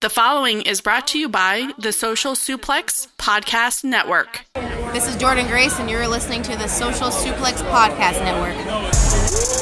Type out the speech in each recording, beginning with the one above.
The following is brought to you by the Social Suplex Podcast Network. This is Jordan Grace, and you're listening to the Social Suplex Podcast Network.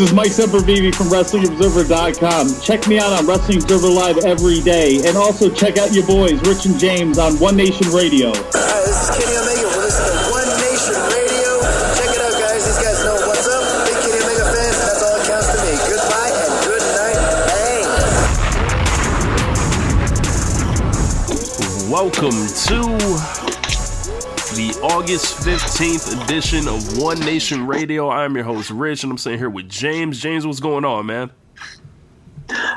is Mike Sempervivi from WrestlingObserver.com. Check me out on Wrestling Observer Live every day. And also check out your boys, Rich and James, on One Nation Radio. This is Kenny Omega. We're listening to One Nation Radio. Check it out, guys. These guys know what's up. Big Kenny Omega fans, that's all that counts to me. Goodbye and good night. Bang. Welcome to the August 15th edition of One Nation Radio. I'm your host, Rich, and I'm sitting here with James. James, what's going on, man?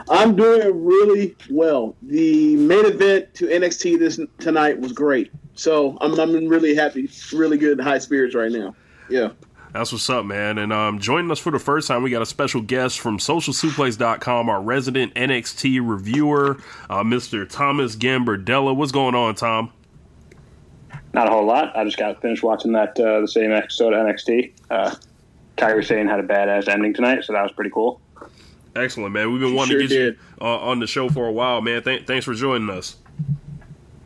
I'm doing really well. The main event to NXT tonight was great. So I'm really happy, really good, high spirits right now. Yeah. That's what's up, man. And joining us for the first time, we got a special guest from SocialSuplex.com, our resident NXT reviewer, Mr. Thomas Gambardella. What's going on, Tom? Not a whole lot. I just got finished watching that the same episode of NXT. Kairi Sane had a badass ending tonight, so that was pretty cool. Excellent, man. We've been wanting to get you on the show for a while, man. Thanks for joining us.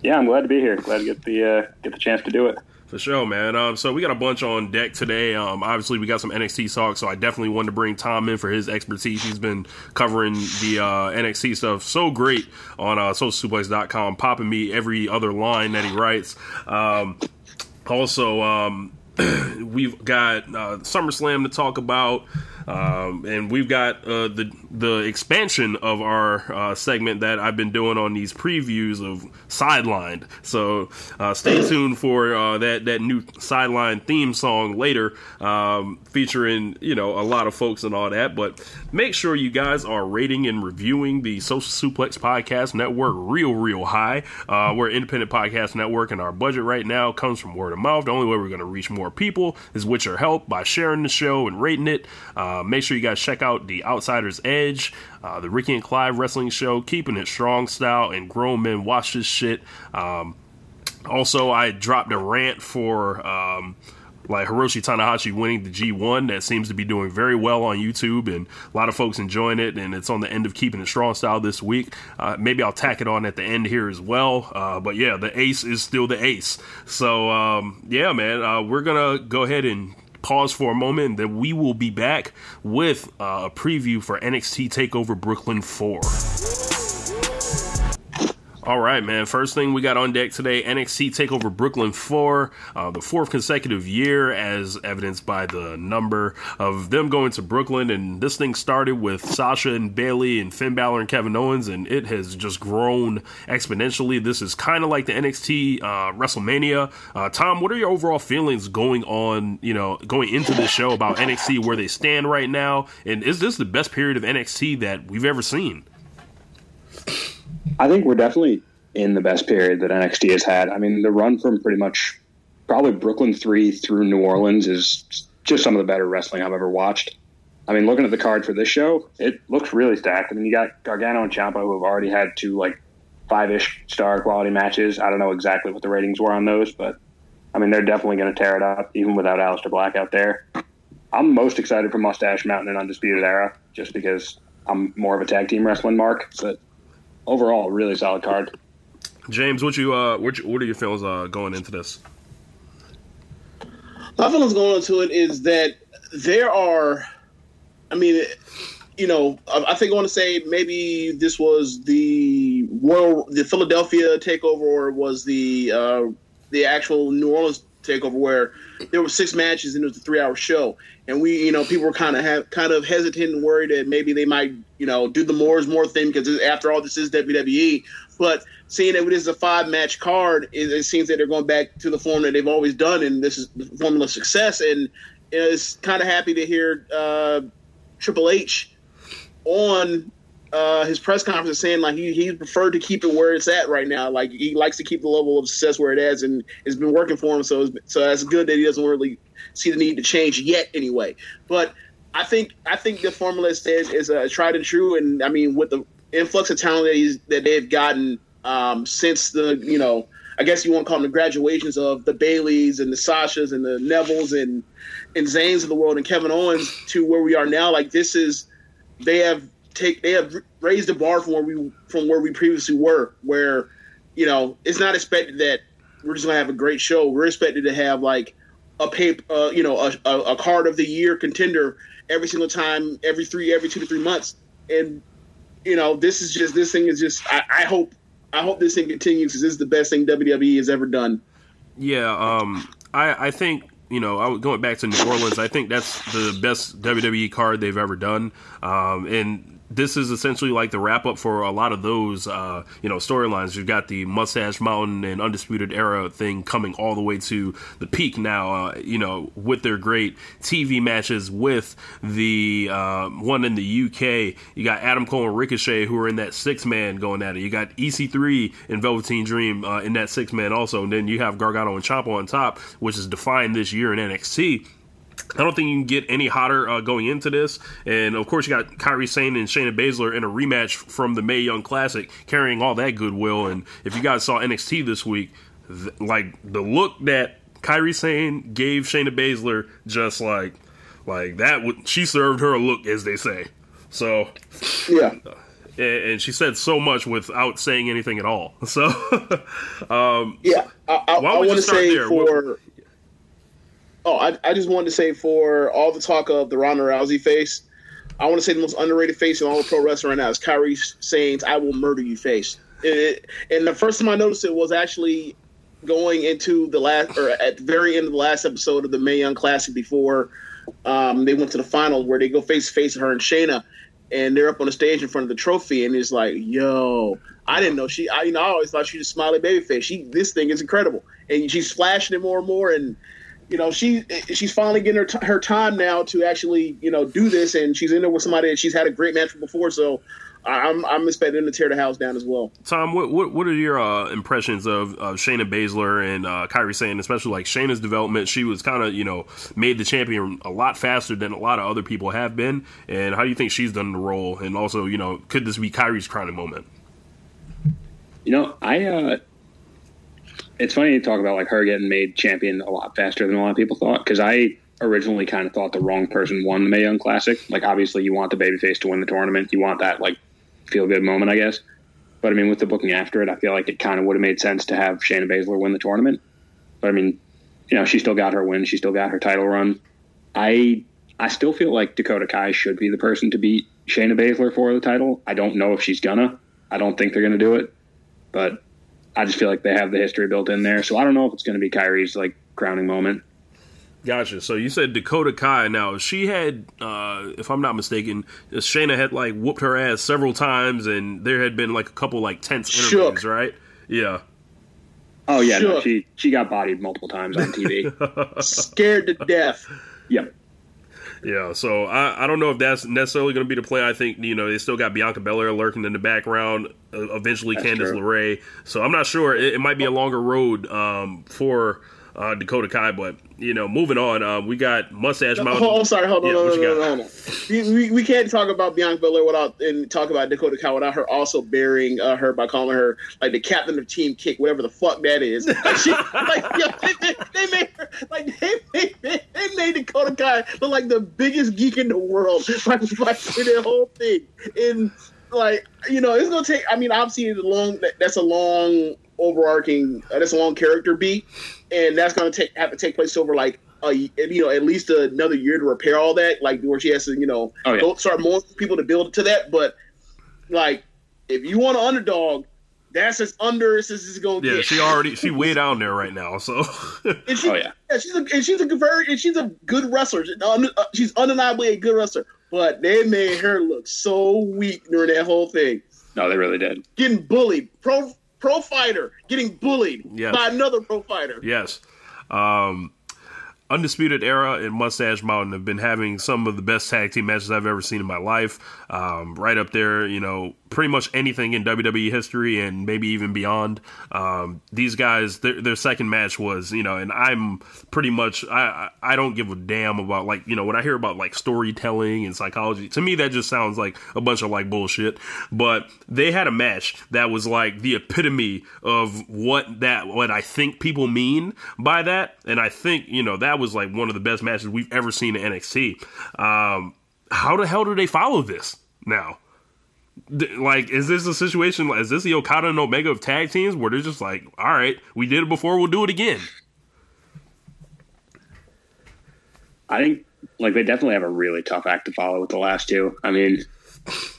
Yeah, I'm glad to be here. Glad to get the chance to do it. For sure, man. So we got a bunch on deck today. Obviously, we got some NXT talk, so I definitely wanted to bring Tom in for his expertise. He's been covering the NXT stuff so great on SocialSuplex.com, popping me every other line that he writes. We've got SummerSlam to talk about. And we've got the expansion of our segment that I've been doing on these previews of Sidelined. So stay tuned for that new Sidelined theme song later, featuring a lot of folks and all that. But make sure you guys are rating and reviewing the Social Suplex Podcast Network real high. We're an independent podcast network, and our budget right now comes from word of mouth. The only way we're going to reach more people is with your help by sharing the show and rating it. Make sure you guys check out The Outsider's Edge, the Ricky and Clive Wrestling Show, Keeping It Strong Style, and Grown Men Watch This Shit. Also, I dropped a rant for Hiroshi Tanahashi winning the G1. That seems to be doing very well on YouTube, and a lot of folks enjoying it, and it's on the end of Keeping It Strong Style this week. Maybe I'll tack it on at the end here as well. But yeah, the ace is still the ace. So, yeah, man, we're going to go ahead and pause for a moment, and then we will be back with a preview for NXT TakeOver Brooklyn 4. All right, man. First thing we got on deck today, NXT TakeOver Brooklyn 4, the fourth consecutive year, as evidenced by the number of them going to Brooklyn. And this thing started with Sasha and Bayley and Finn Balor and Kevin Owens, and it has just grown exponentially. This is kind of like the NXT WrestleMania. Tom, what are your overall feelings going into this show about NXT, where they stand right now? And is this the best period of NXT that we've ever seen? I think we're definitely in the best period that NXT has had. I mean, the run from pretty much probably Brooklyn 3 through New Orleans is just some of the better wrestling I've ever watched. I mean, looking at the card for this show, it looks really stacked. I mean, you got Gargano and Ciampa, who have already had two, five-ish star quality matches. I don't know exactly what the ratings were on those, but, I mean, they're definitely going to tear it up, even without Aleister Black out there. I'm most excited for Mustache Mountain and Undisputed Era, just because I'm more of a tag team wrestling mark, but overall, really solid card. James, what are your feelings going into this? My feelings going into it is that I think I want to say maybe this was the Philadelphia takeover, or was the actual New Orleans TakeOver where there were six matches and it was a 3-hour show. And we, you know, people were kind of hesitant and worried that maybe they might, you know, do the more is more thing because after all, this is WWE. But seeing that this is a 5-match card, it seems that they're going back to the form that they've always done, and this is the formula of success. And it's kind of happy to hear Triple H on his press conference saying like he preferred to keep it where it's at right now. Like he likes to keep the level of success where it is, and it's been working for him. So that's good that he doesn't really see the need to change yet anyway. But I think the formula is tried and true. And I mean, with the influx of talent that they've gotten since the, you know, I guess you want to call them the graduations of the Baileys and the Sashas and the Nevilles and Zanes of the world and Kevin Owens to where we are now. Like this is, they have raised the bar from where we previously were, where, you know, it's not expected that we're just gonna have a great show. We're expected to have like a card of the year contender every single time, every 2 to 3 months. And you know, this thing is just I hope this thing continues because this is the best thing WWE has ever done. Yeah, I think, you know, going back to New Orleans, I think that's the best WWE card they've ever done. And this is essentially like the wrap-up for a lot of those, you know, storylines. You've got the Mustache Mountain and Undisputed Era thing coming all the way to the peak now, you know, with their great TV matches with the one in the UK. You got Adam Cole and Ricochet, who are in that six-man going at it. You got EC3 and Velveteen Dream in that six-man also. And then you have Gargano and Ciampa on top, which is defined this year in NXT. I don't think you can get any hotter going into this. And, of course, you got Kairi Sane and Shayna Baszler in a rematch from the Mae Young Classic, carrying all that goodwill. And if you guys saw NXT this week, like, the look that Kairi Sane gave Shayna Baszler, just like that, she served her a look, as they say. So, yeah. And she said so much without saying anything at all. So, yeah, I want to say there? For... Oh, I just wanted to say for all the talk of the Ronda Rousey face, I want to say the most underrated face in all of pro wrestling right now is Kairi Sane's "I will murder you" face. And the first time I noticed it was actually going into the last, or at the very end of the last episode of the Mae Young Classic before they went to the final, where they go face to face with her and Shayna, and they're up on the stage in front of the trophy, and it's like, yo, I didn't know she. I always thought she was a smiley baby face. This thing is incredible, and she's flashing it more and more, and. You know, she's finally getting her time now to actually, you know, do this, and she's in there with somebody that she's had a great match with before. So I'm expecting to tear the house down as well. Tom, what are your impressions of Shayna Baszler and Kairi Sane, especially like Shayna's development? She was kind of, you know, made the champion a lot faster than a lot of other people have been. And how do you think she's done the role? And also, you know, could this be Kairi's crowning moment? You know, it's funny to talk about like her getting made champion a lot faster than a lot of people thought, because I originally kind of thought the wrong person won the Mae Young Classic. Like, obviously, you want the babyface to win the tournament. You want that, like, feel-good moment, I guess. But, I mean, with the booking after it, I feel like it kind of would have made sense to have Shayna Baszler win the tournament. But, I mean, you know, she still got her win. She still got her title run. I still feel like Dakota Kai should be the person to beat Shayna Baszler for the title. I don't know if she's gonna. I don't think they're going to do it. But... I just feel like they have the history built in there. So I don't know if it's going to be Kairi's, like, crowning moment. Gotcha. So you said Dakota Kai. Now, she had, if I'm not mistaken, Shayna had, like, whooped her ass several times, and there had been, like, a couple, like, tense interviews, right? Yeah. Oh, yeah. No, she got bodied multiple times on TV. Scared to death. Yep. Yeah, so I don't know if that's necessarily going to be the play. I think, you know, they still got Bianca Belair lurking in the background, eventually that's Candice LeRae. So I'm not sure. It might be a longer road for Dakota Kai, but, you know, moving on, we got Mustache Mountain. Oh, sorry, hold on. We can't talk about Bianca Belair talk about Dakota Kai without her also burying her by calling her, like, the captain of Team Kick, whatever the fuck that is. Like, they made Dakota Kai look like the biggest geek in the world, like the whole thing. And, like, you know, it's going to take, I mean, obviously, that's a long character beat, and that's going to have to take place over like you know, at least another year to repair all that, like where she has to, you know, start more people to build to that. But like, if you want an underdog, That's as under as this is going to get. Yeah, she's way down there right now. So, and she's a good wrestler. She's undeniably a good wrestler. But they made her look so weak during that whole thing. No, they really did. Getting bullied, pro fighter getting bullied by another pro fighter. Yes. Undisputed Era and Mustache Mountain have been having some of the best tag team matches I've ever seen in my life. Right up there, you know, pretty much anything in WWE history and maybe even beyond. These guys, their second match was, you know, and I'm pretty much, I don't give a damn about, like, you know, when I hear about, like, storytelling and psychology, to me that just sounds like a bunch of, like, bullshit. But they had a match that was, like, the epitome of what I think people mean by that. And I think, you know, that was like one of the best matches we've ever seen in NXT. How the hell do they follow this now? Like, is this a situation? Is this the Okada and Omega of tag teams where they're just like, all right, we did it before, we'll do it again? I think, like, they definitely have a really tough act to follow with the last two. I mean,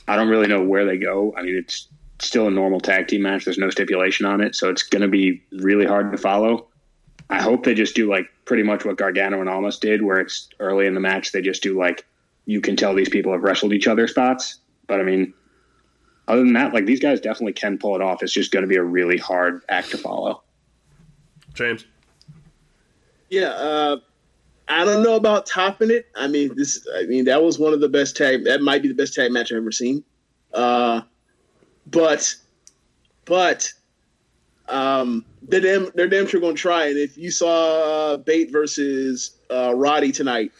I don't really know where they go. I mean, it's still a normal tag team match. There's no stipulation on it, so it's going to be really hard to follow. I hope they just do, like, pretty much what Gargano and Almas did, where it's early in the match, they just do, like, you can tell these people have wrestled each other spots. But, I mean, other than that, like, these guys definitely can pull it off. It's just going to be a really hard act to follow. James? Yeah, I don't know about topping it. I mean, that was one of the best tag. That might be the best tag match I've ever seen. They're damn sure going to try. And if you saw Bate versus Roddy tonight,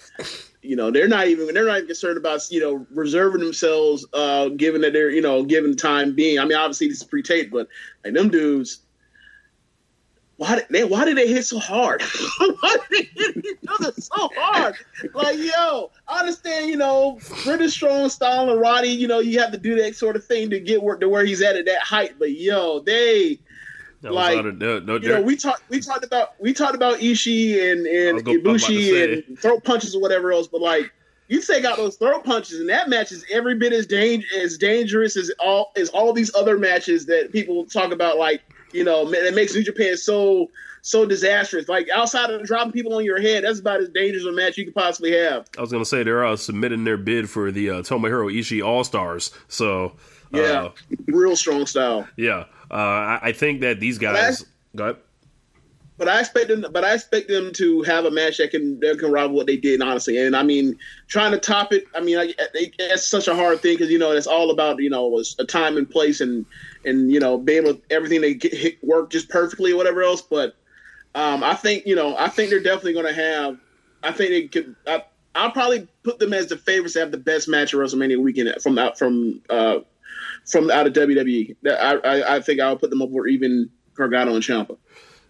you know, they're not even concerned about, you know, reserving themselves, given that they're, you know, given the time being. I mean, obviously this is pre-taped, but like them dudes, why did they hit so hard? Why did they hit each other so hard? Like, yo, I understand, you know, British Strong style and Roddy, you know, you have to do that sort of thing to get to where he's at that height. But yo, they. Like, you know, we talked about Ishii and Ibushi and throat punches or whatever else, but like you take out those throat punches and that match is every bit as dangerous as all these other matches that people talk about, like, you know, man, it makes New Japan so disastrous. Like, outside of dropping people on your head, that's about as dangerous a match you could possibly have. I was gonna say they're submitting their bid for the Tomohiro Ishii All Stars, so yeah, real strong style. Yeah. I think that these guys. Go ahead. But I expect them to have a match that can rival what they did, honestly. And I mean, trying to top it, I mean, that's such a hard thing because, you know, it's all about, you know, a time and place and you know, being able everything they get work just perfectly or whatever else. But I think they're definitely going to have. I think they could. I'll probably put them as the favorites to have the best match at WrestleMania weekend from out of WWE. I think I'll put them over even Gargano and Ciampa.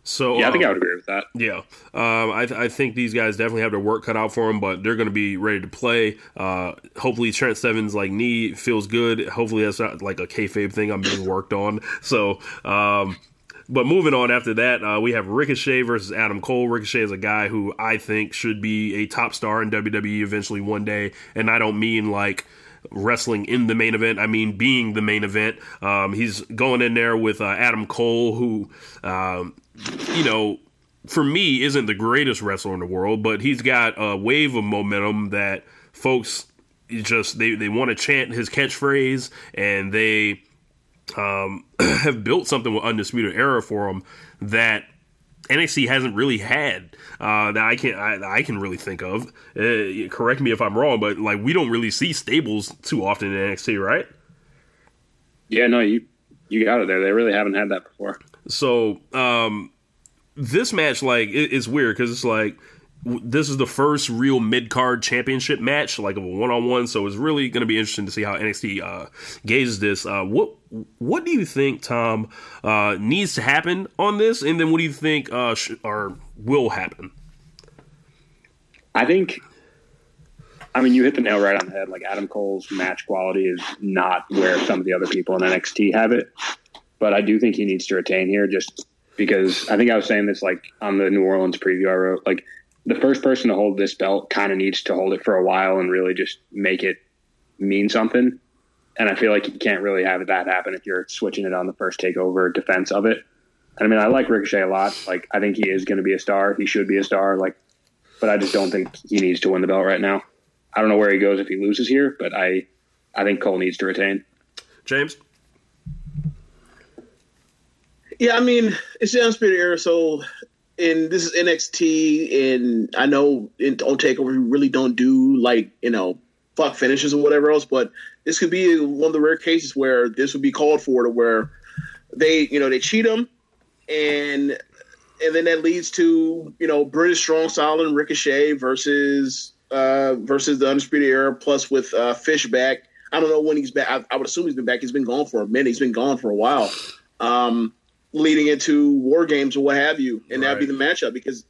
So, yeah, I think I would agree with that. Yeah. I think these guys definitely have their work cut out for them, but they're going to be ready to play. Hopefully Trent Seven's, like, knee feels good. Hopefully that's not, like, a kayfabe thing I'm being worked on. So, but moving on after that, we have Ricochet versus Adam Cole. Ricochet is a guy who I think should be a top star in WWE eventually one day. And I don't mean, like, wrestling in the main event. I mean, being the main event. He's going in there with Adam Cole, who, you know, for me, isn't the greatest wrestler in the world, but he's got a wave of momentum that folks just, they want to chant his catchphrase, and they have built something with Undisputed Era for him that NXT hasn't really had that I can really think of. Correct me if I'm wrong, but like we don't really see stables too often in NXT, right? Yeah, no, you got it there. They really haven't had that before. So this match, like, it's weird because it's like this is the first real mid-card championship match, like of a one-on-one. So it's really going to be interesting to see how NXT gauges this. What do you think, Tom, needs to happen on this? And then what do you think will happen? I think, I mean, you hit the nail right on the head. Like, Adam Cole's match quality is not where some of the other people in NXT have it. But I do think he needs to retain here just because I think I was saying this, like, on the New Orleans preview I wrote, like, the first person to hold this belt kind of needs to hold it for a while and really just make it mean something. And I feel like you can't really have that happen if you're switching it on the first takeover defense of it. I mean, I like Ricochet a lot. Like, I think he is going to be a star. He should be a star. Like, but I just don't think he needs to win the belt right now. I don't know where he goes if he loses here, but I think Cole needs to retain. James? Yeah, I mean, it's the Undisputed Era, so and this is NXT, and I know on TakeOver you really don't do, like, you know, fuck finishes or whatever else, but this could be one of the rare cases where this would be called for, to where they, you know, they cheat him, and then that leads to, you know, British Strong Style and Ricochet versus the Undisputed Era, plus with Fish back. I don't know when he's back. I would assume he's been back. He's been gone for a minute. He's been gone for a while. Leading into War Games or what have you, and that would be the matchup, because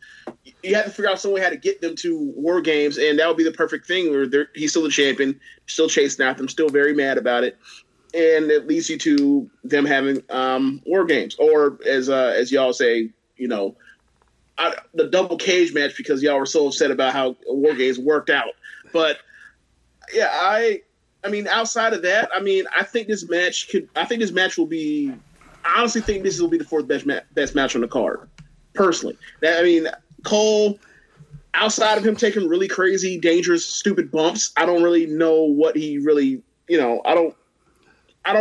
you have to figure out some way how to get them to War Games, and that would be the perfect thing where he's still the champion, still chasing after them, still very mad about it, and it leads you to them having War Games, or as y'all say, you know, the double cage match, because y'all were so upset about how War Games worked out. But yeah, I mean, outside of that, I mean, I think this match will be. I honestly think this will be the fourth best match on the card, personally. I mean, Cole, outside of him taking really crazy, dangerous, stupid bumps, I don't really know what he really, you know, I don't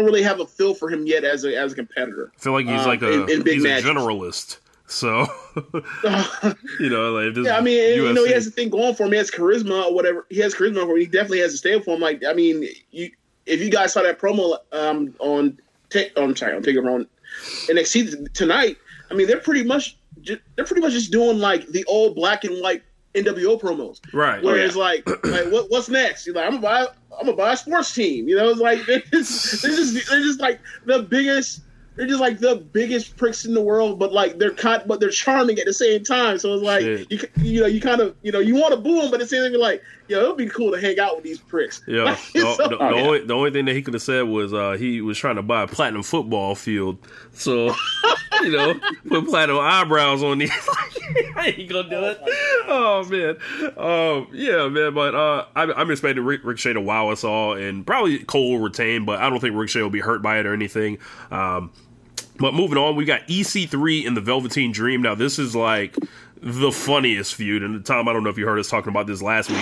really have a feel for him yet as a competitor. I feel like he's like a generalist. So, you know, like this, yeah, I mean, you know, he has a thing going for him. He has charisma or whatever. He has charisma for him. He definitely has a stand for him. Like, I mean, if you guys saw that promo on NXT tonight. I mean, they're pretty much just doing like the old black and white NWO promos, right? Where it's like what's next? You're like, I'm gonna buy a sports team. You know, it's like they're just like the biggest pricks in the world, but like but they're charming at the same time. So it's like you want to boo them, but it's like, yo, it would be cool to hang out with these pricks. Yeah, like, the only thing that he could have said was he was trying to buy a platinum football field. So you know, put platinum eyebrows on these. I ain't gonna do it. Oh man, yeah, man. But I'm expecting Ricochet to wow us all, and probably Cole will retain, but I don't think Ricochet will be hurt by it or anything. But moving on, we got EC3 and the Velveteen Dream. Now, this is like the funniest feud. And Tom, I don't know if you heard us talking about this last week,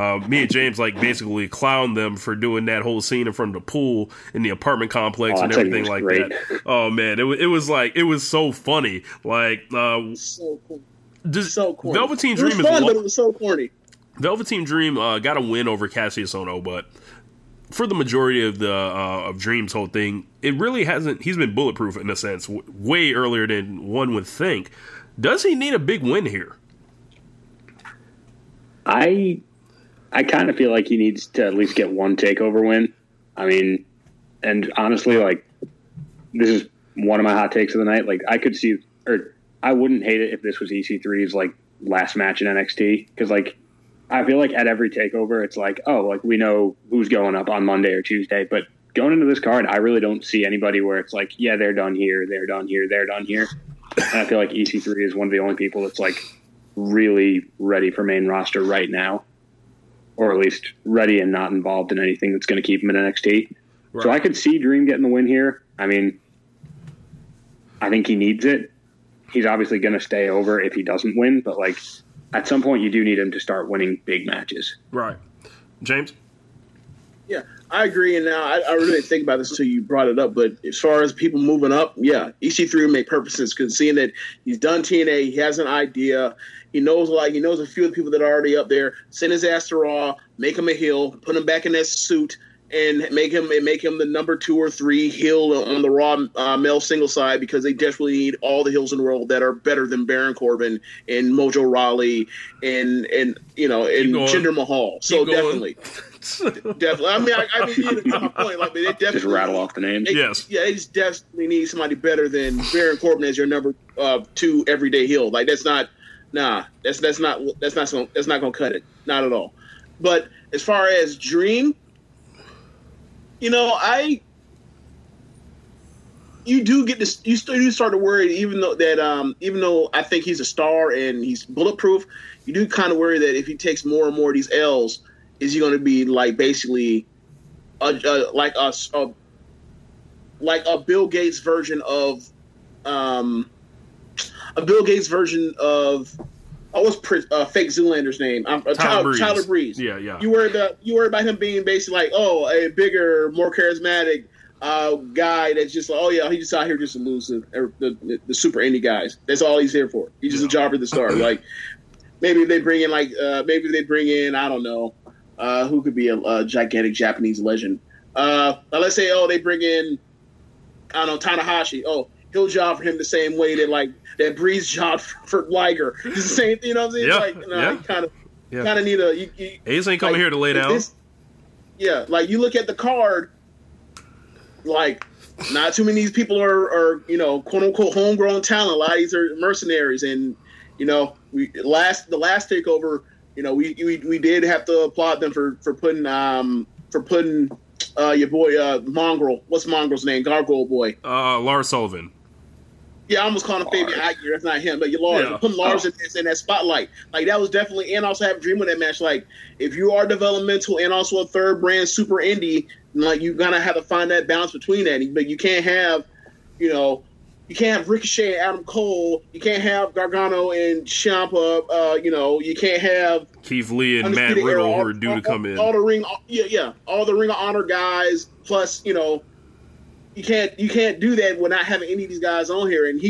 but me and James like basically clowned them for doing that whole scene in front of the pool in the apartment complex and everything like that. Oh man, it was so funny. Like so cool. So corny. Velveteen Dream was fun, but it was so corny. Velveteen Dream got a win over Cassius Ohno, but for the majority of the of Dream's whole thing, it really hasn't. He's been bulletproof in a sense, way earlier than one would think. Does he need a big win here? I kind of feel like he needs to at least get one takeover win. I mean, and honestly, like, this is one of my hot takes of the night. Like, I could see, or I wouldn't hate it if this was EC3's like last match in NXT, because like, I feel like at every takeover, it's like, oh, like we know who's going up on Monday or Tuesday. But going into this card, I really don't see anybody where it's like, yeah, they're done here, they're done here, they're done here. And I feel like EC3 is one of the only people that's like really ready for main roster right now, or at least ready and not involved in anything that's going to keep him in NXT. Right. So I could see Dream getting the win here. I mean, I think he needs it. He's obviously going to stay over if he doesn't win, but like, at some point, you do need him to start winning big matches. Right. James? Yeah, I agree. And now I really didn't think about this until you brought it up. But as far as people moving up, yeah, EC3 would make perfect sense, because seeing that he's done TNA, he has an idea. He knows a few of the people that are already up there. Send his ass to Raw, make him a heel, put him back in that suit, and make him the number 2 or 3 heel on the Raw male single side, because they desperately need all the heels in the world that are better than Baron Corbin and Mojo Rawley and you know, and Jinder Mahal. So definitely. I mean, that's my point. Like, they definitely just rattle off the names. Yes. Yeah, they just definitely need somebody better than Baron Corbin as your number 2 everyday heel. Like, that's not gonna cut it. Not at all. But as far as Dream, you know, you do get this. You still do start to worry, even though I think he's a star and he's bulletproof, you do kind of worry that if he takes more and more of these L's, is he going to be like basically like a Bill Gates version of fake Zoolander's name? Tyler Breeze. Yeah. You worry about him being basically like, a bigger, more charismatic guy that's just like, he's just out here just to lose the super indie guys. That's all he's here for. He's just a jobber to start. Like maybe they bring in I don't know who could be a gigantic Japanese legend. Let's say they bring in I don't know Tanahashi. He'll job for him the same way that Breeze job for Liger. It's the same thing, you know what I'm saying? Kind of need a. Ace ain't coming here to lay down. You look at the card. Not too many of these people are quote unquote homegrown talent. A lot of these are mercenaries, and the last takeover, we did have to applaud them for putting your boy Mongrel. What's Mongrel's name? Gargoyle Boy. Lars Sullivan. Yeah, I almost called him Fabian Aguirre. That's not him, but you're Lars. Yeah. Put Lars in that spotlight. That was definitely, and also have a dream of that match. If you are developmental and also a third brand super indie, you're going to have to find that balance between that. But you can't have, you can't have Ricochet and Adam Cole. You can't have Gargano and Ciampa. You can't have Keith Lee and Matt Riddle who are due to come in. All the Ring of Honor guys plus, You can't do that without having any of these guys on here, and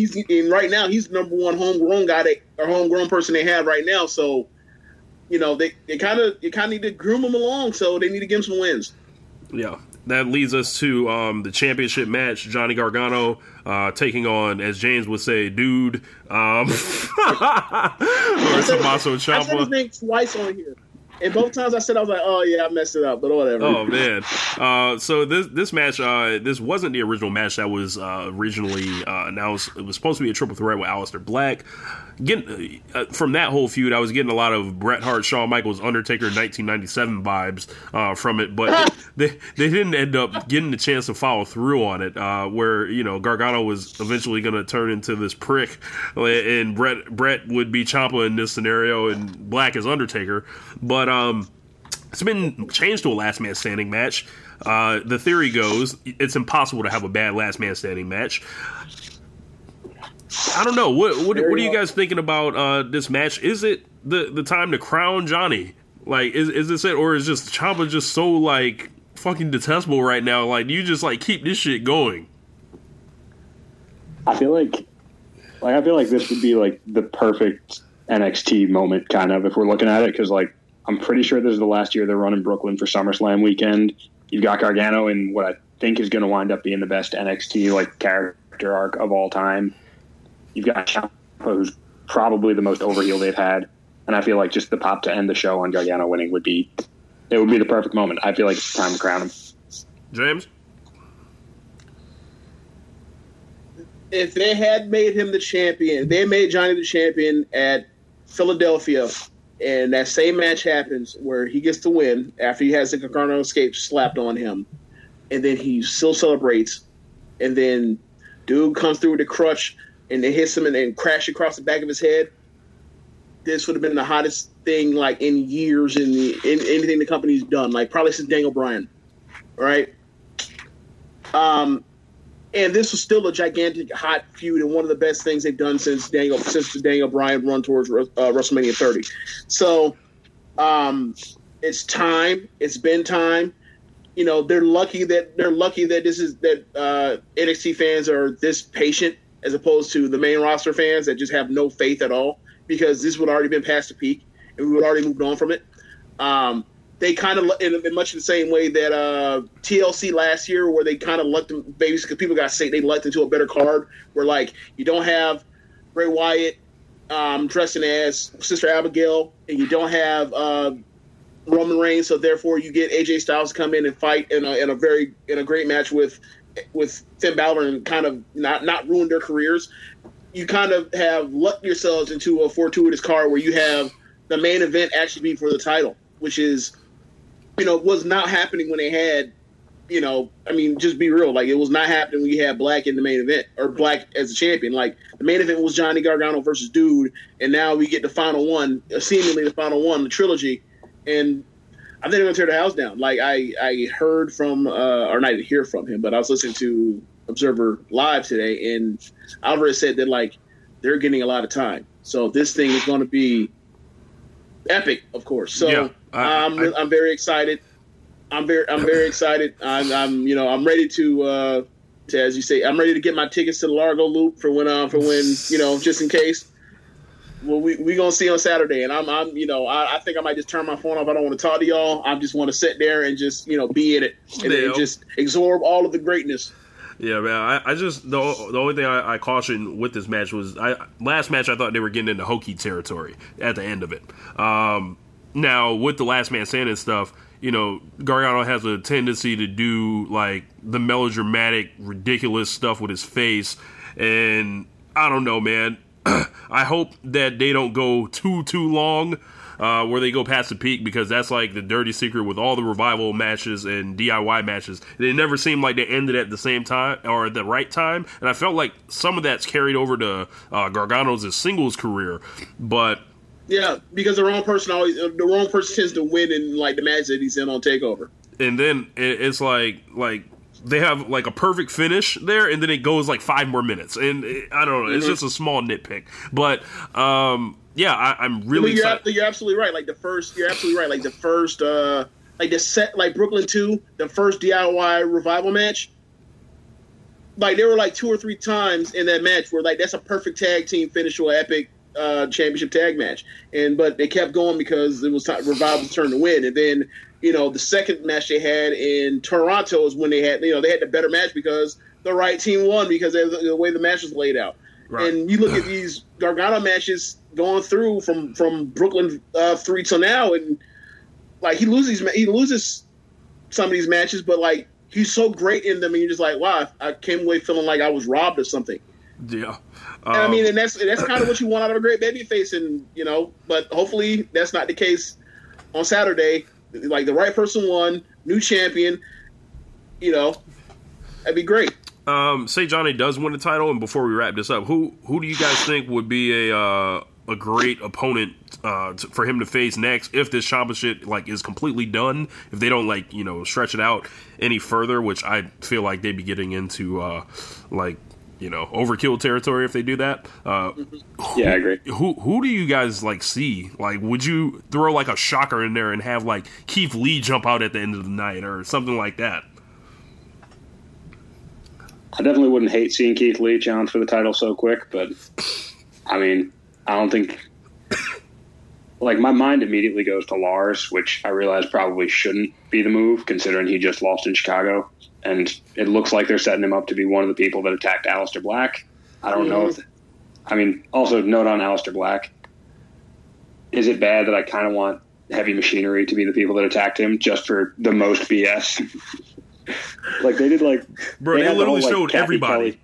right now he's the number one homegrown guy homegrown person they have right now. So, they kind of need to groom him along. So they need to give him some wins. Yeah, that leads us to the championship match: Johnny Gargano taking on, as James would say, dude, Tommaso Ciampa. I said his name twice on here. And both times I was like, I messed it up, but whatever. Oh, man. So this match, this wasn't the original match that was originally announced. It was supposed to be a triple threat with Aleister Black. From that whole feud, I was getting a lot of Bret Hart, Shawn Michaels, Undertaker 1997 vibes from it, but they didn't end up getting the chance to follow through on it, where Gargano was eventually going to turn into this prick, and Bret would be Ciampa in this scenario, and Black is Undertaker. But it's been changed to a last man standing match. The theory goes it's impossible to have a bad last man standing match. I don't know. What are you guys thinking about this match? Is it the time to crown Johnny? Is this it, or is just Ciampa just so fucking detestable right now? Do you just keep this shit going? I feel like this would be the perfect NXT moment, kind of, if we're looking at it, because I'm pretty sure this is the last year they're running Brooklyn for SummerSlam weekend. You've got Gargano in what I think is going to wind up being the best NXT character arc of all time. You've got Ciampa, who's probably the most overheel they've had, and I feel like just the pop to end the show on Gargano winning would be the perfect moment. I feel like it's time to crown him. James, if they had made him the champion, they made Johnny the champion at Philadelphia, and that same match happens where he gets the win after he has the Gargano escape slapped on him, and then he still celebrates, and then dude comes through with the crutch. And they hits him and crash across the back of his head. This would have been the hottest thing in years in anything the company's done, probably since Daniel Bryan, right? And this was still a gigantic hot feud and one of the best things they've done since the Daniel Bryan run towards WrestleMania 30. So it's time. It's been time. They're lucky that this is that NXT fans are this patient, as opposed to the main roster fans that just have no faith at all, because this would already been past the peak and we would already moved on from it. They kind of, in much the same way that TLC last year, where they kind of lucked them, babies, because people got sick, they lucked into a better card where you don't have Bray Wyatt dressing as Sister Abigail, and you don't have Roman Reigns, so therefore you get AJ Styles come in and fight in a great match with Finn Balor and kind of not ruin their careers. You kind of have lucked yourselves into a fortuitous card where you have the main event actually be for the title, which is, was not happening when they had, just be real. It was not happening when you had Black in the main event or Black as a champion. The main event was Johnny Gargano versus dude. And now we get the final one, seemingly the final one, the trilogy. And I think they're going to tear the house down. Like, I heard from, or not hear from him, but I was listening to Observer Live today, and Alvarez said that, like, they're getting a lot of time. So this thing is going to be epic, of course. So yeah, I'm very excited. I'm very excited. I'm ready to, as you say, I'm ready to get my tickets to the Largo Loop for when, just in case. Well, we gonna see on Saturday, and I think I might just turn my phone off. I don't want to talk to y'all. I just want to sit there and just be in it and just absorb all of the greatness. Yeah, man. I just the only thing I cautioned with this match was last match I thought they were getting into hokey territory at the end of it. Now with the last man standing stuff, Gargano has a tendency to do like the melodramatic, ridiculous stuff with his face, and I don't know, man. I hope that they don't go too long where they go past the peak, because that's like the dirty secret with all the revival matches and DIY matches. They never seemed like they ended at the same time or at the right time, and I felt like some of that's carried over to Gargano's singles career. But yeah, because the wrong person tends to win in like the match that he's in on TakeOver, and then it's like. They have like a perfect finish there, and then it goes like 5 more minutes. And I don't know, it's just a small nitpick, but I'm really excited. You're absolutely right. Like the first, like the set, like Brooklyn 2, the first DIY revival match. Like there were like 2 or 3 times in that match where like that's a perfect tag team finish or epic championship tag match, but they kept going because it was Revival's turn to win, and then. The second match they had in Toronto is when they had the better match because the right team won because of the way the match was laid out. Right. And you look at these Gargano matches going through from Brooklyn 3 till now, and like he loses some of these matches, but like he's so great in them, and you're just like, wow, I came away feeling like I was robbed of something. Yeah. And that's kind of what you want out of a great babyface, and but hopefully that's not the case on Saturday. Like the right person won, new champion, that'd be great. Say Johnny does win the title, and before we wrap this up, who do you guys think would be a great opponent for him to face next if this Ciampa shit like is completely done? If they don't like stretch it out any further, which I feel like they'd be getting into overkill territory if they do that. I agree. Who do you guys like see? Like, would you throw like a shocker in there and have like Keith Lee jump out at the end of the night or something like that? I definitely wouldn't hate seeing Keith Lee challenge for the title so quick, but I mean, I don't think like my mind immediately goes to Lars, which I realize probably shouldn't be the move considering he just lost in Chicago. And it looks like they're setting him up to be one of the people that attacked Aleister Black. I don't know. Also, note on Aleister Black. Is it bad that I kind of want Heavy Machinery to be the people that attacked him just for the most BS? Like, they did, like... Bro, they literally showed everybody.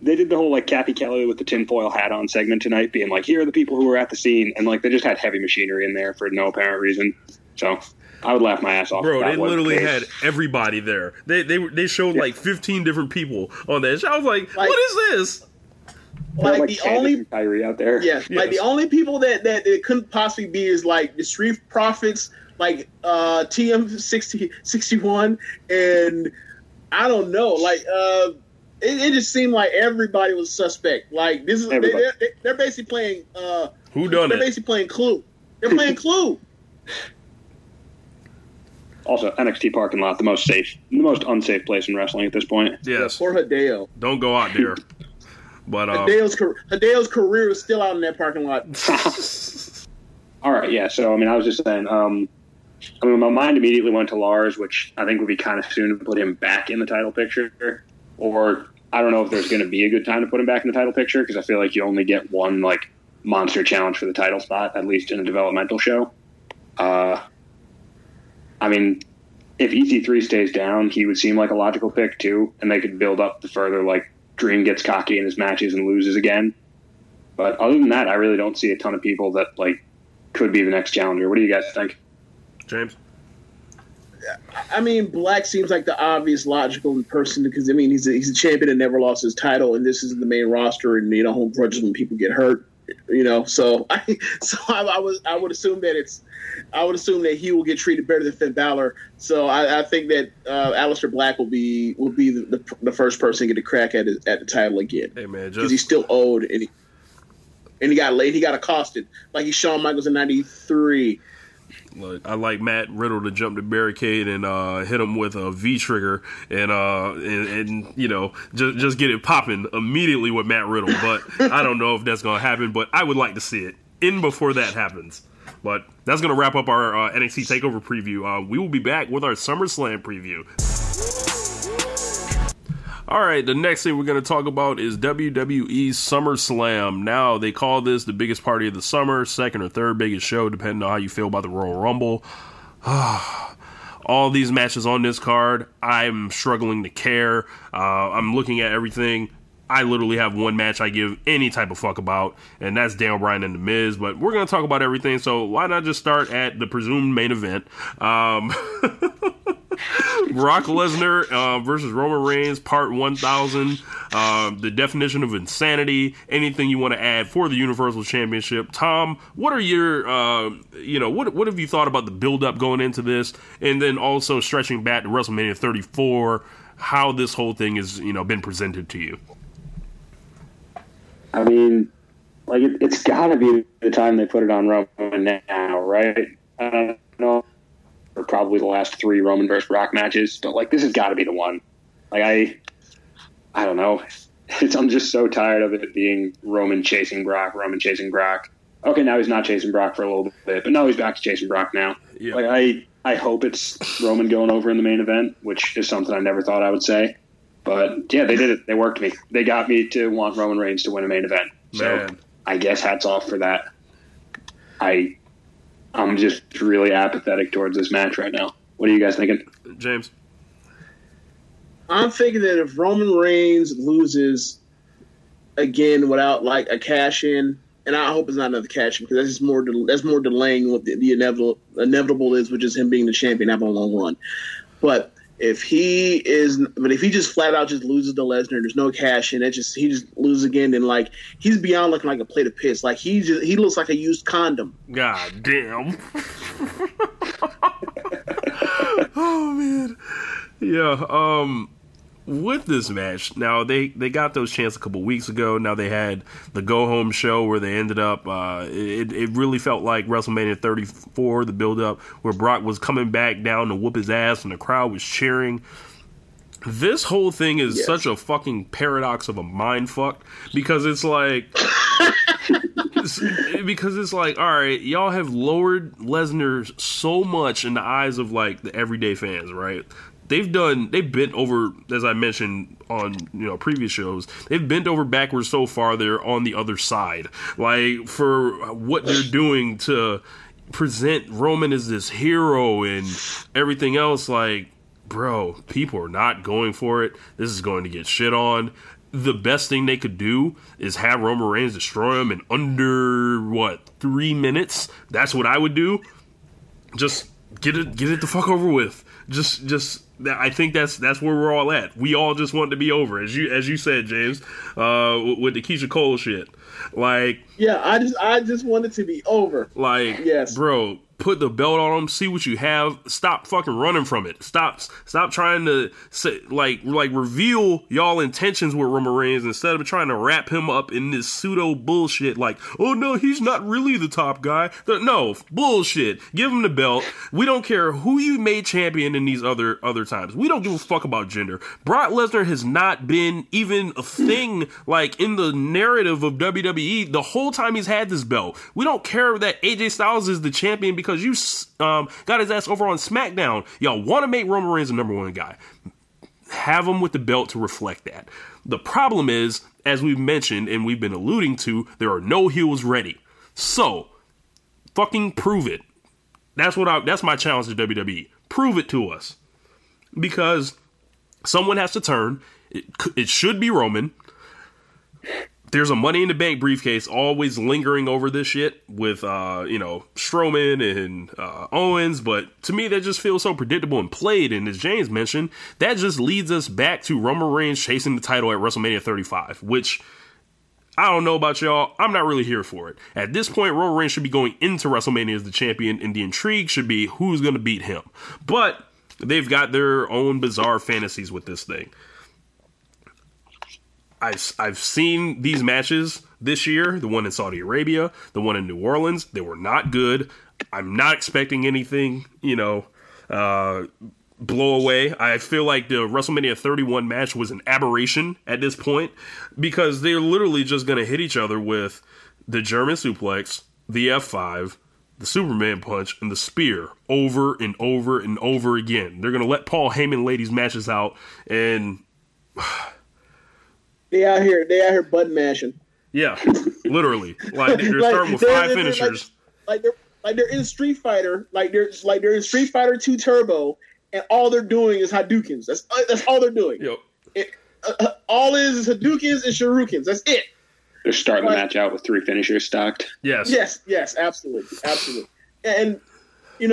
They did the whole, like, Kathy Kelly with the tinfoil hat on segment tonight, being like, here are the people who were at the scene. And, like, they just had Heavy Machinery in there for no apparent reason. So... I would laugh my ass off. Bro, they literally had everybody there. They showed like 15 different people on that. I was like, what is this? Like the only Kyrie out there. Yeah, yes. Like the only people that it couldn't possibly be is like the Street Profits, like TM61, and I don't know. Like it just seemed like everybody was suspect. Like this is they're basically playing. Who done it? They're basically playing Clue. They're playing Clue. Also, NXT parking lot, the most unsafe place in wrestling at this point. Yes. Poor Hideo. Don't go out there. But Hideo's career is still out in that parking lot. All right, yeah. So, I was just saying, my mind immediately went to Lars, which I think would be kind of soon to put him back in the title picture. Or I don't know if there's going to be a good time to put him back in the title picture because I feel like you only get one, like, monster challenge for the title spot, at least in a developmental show. If EC3 stays down, he would seem like a logical pick, too, and they could build up the further, like, Dream gets cocky in his matches and loses again. But other than that, I really don't see a ton of people that, like, could be the next challenger. What do you guys think? James? Black seems like the obvious logical person because, he's a champion and never lost his title, and this is the main roster, and, home grudges when people get hurt. you know. So I would assume that he will get treated better than Finn Balor. So I think that Aleister Black will be the first person to get a crack at the title again. Hey man, because he's still old and he got late. He got accosted like he's Shawn Michaels in '93. Look, I like Matt Riddle to jump the barricade and hit him with a V trigger and you know just get it popping immediately with Matt Riddle. But I don't know if that's gonna happen. But I would like to see it in before that happens. But that's gonna wrap up our NXT Takeover preview. We will be back with our SummerSlam preview. All right, the next thing we're going to talk about is WWE SummerSlam. Now, they call this the biggest party of the summer, second or third biggest show, depending on how you feel about the Royal Rumble. All these matches on this card, I'm struggling to care. I'm looking at everything. I literally have one match I give any type of fuck about, and that's Daniel Bryan and The Miz, but we're going to talk about everything, so why not just start at the presumed main event? Brock Lesnar versus Roman Reigns, part 1000. The definition of insanity. Anything you want to add for the Universal Championship, Tom? What are your, what have you thought about the build up going into this, and then also stretching back to WrestleMania 34? How this whole thing is, been presented to you? I mean, like it's got to be the time they put it on Roman now, right? I don't know. Or probably the last three Roman versus Brock matches, but like this has got to be the one. Like I don't know. I'm just so tired of it being Roman chasing Brock. Okay, now he's not chasing Brock for a little bit, but now he's back to chasing Brock now. Yeah. Like I hope it's Roman going over in the main event, which is something I never thought I would say. But yeah, they did it. They worked me. They got me to want Roman Reigns to win a main event. Man. So I guess hats off for that. I'm just really apathetic towards this match right now. What are you guys thinking? James? I'm thinking that if Roman Reigns loses again without like a cash-in, and I hope it's not another cash-in because that's more delaying what the inevitable is, which is him being the champion, having a long run. But if he just flat out just loses to Lesnar, there's no cash in it. He just loses again, and like he's beyond looking like a plate of piss. Like he looks like a used condom. God damn. Oh man. Yeah. With this match, now they got those chances a couple weeks ago. Now they had the go home show where they ended up. It really felt like WrestleMania 34, the build up where Brock was coming back down to whoop his ass and the crowd was cheering. This whole thing is such a fucking paradox of a mind fuck because it's like. Because it's like, all right, y'all have lowered Lesnar so much in the eyes of like the everyday fans, right? They've bent over, as I mentioned on previous shows, they've bent over backwards so far they're on the other side. Like, for what they're doing to present Roman as this hero and everything else, like, bro, people are not going for it. This is going to get shit on. The best thing they could do is have Roman Reigns destroy him in under, 3 minutes? That's what I would do. Just get it the fuck over with. Just. I think that's where we're all at. We all just want to be over, as you said, James, with the Keisha Cole shit. Like, yeah, I just want it to be over. Like, yes, bro, put the belt on them. See what you have. Stop fucking running from it. Stop trying to say, like reveal y'all intentions with Roman Reigns instead of trying to wrap him up in this pseudo bullshit. Like, oh no, he's not really the top guy. No bullshit. Give him the belt. We don't care who you made champion in these other times. We don't give a fuck about gender. Brock Lesnar has not been even a thing like in the narrative of WWE the whole time he's had this belt. We don't care that AJ Styles is the champion because you got his ass over on SmackDown. Y'all want to make Roman Reigns the number one guy. Have him with the belt to reflect that. The problem is, as we've mentioned and we've been alluding to, there are no heels ready. So, fucking prove it. That's my challenge to WWE. Prove it to us. Because someone has to turn. It should be Roman. There's a Money in the Bank briefcase always lingering over this shit with, Strowman and Owens. But to me, that just feels so predictable and played. And as James mentioned, that just leads us back to Roman Reigns chasing the title at WrestleMania 35, which I don't know about y'all. I'm not really here for it. At this point, Roman Reigns should be going into WrestleMania as the champion, and the intrigue should be who's going to beat him. But they've got their own bizarre fantasies with this thing. I've seen these matches this year, the one in Saudi Arabia, the one in New Orleans. They were not good. I'm not expecting anything, blow away. I feel like the WrestleMania 31 match was an aberration at this point because they're literally just going to hit each other with the German suplex, the F5, the Superman punch, and the spear over and over and over again. They're going to let Paul Heyman lay these matches out, and they out here butt mashing. Yeah, literally. Like they're starting with five finishers. Like they're in Street Fighter. Like they're in Street Fighter 2 Turbo. And all they're doing is Hadoukens. That's all they're doing. Yep. All is Hadoukens and Shurikens. That's it. They're starting the match out with three finishers stocked. Yes, absolutely. And we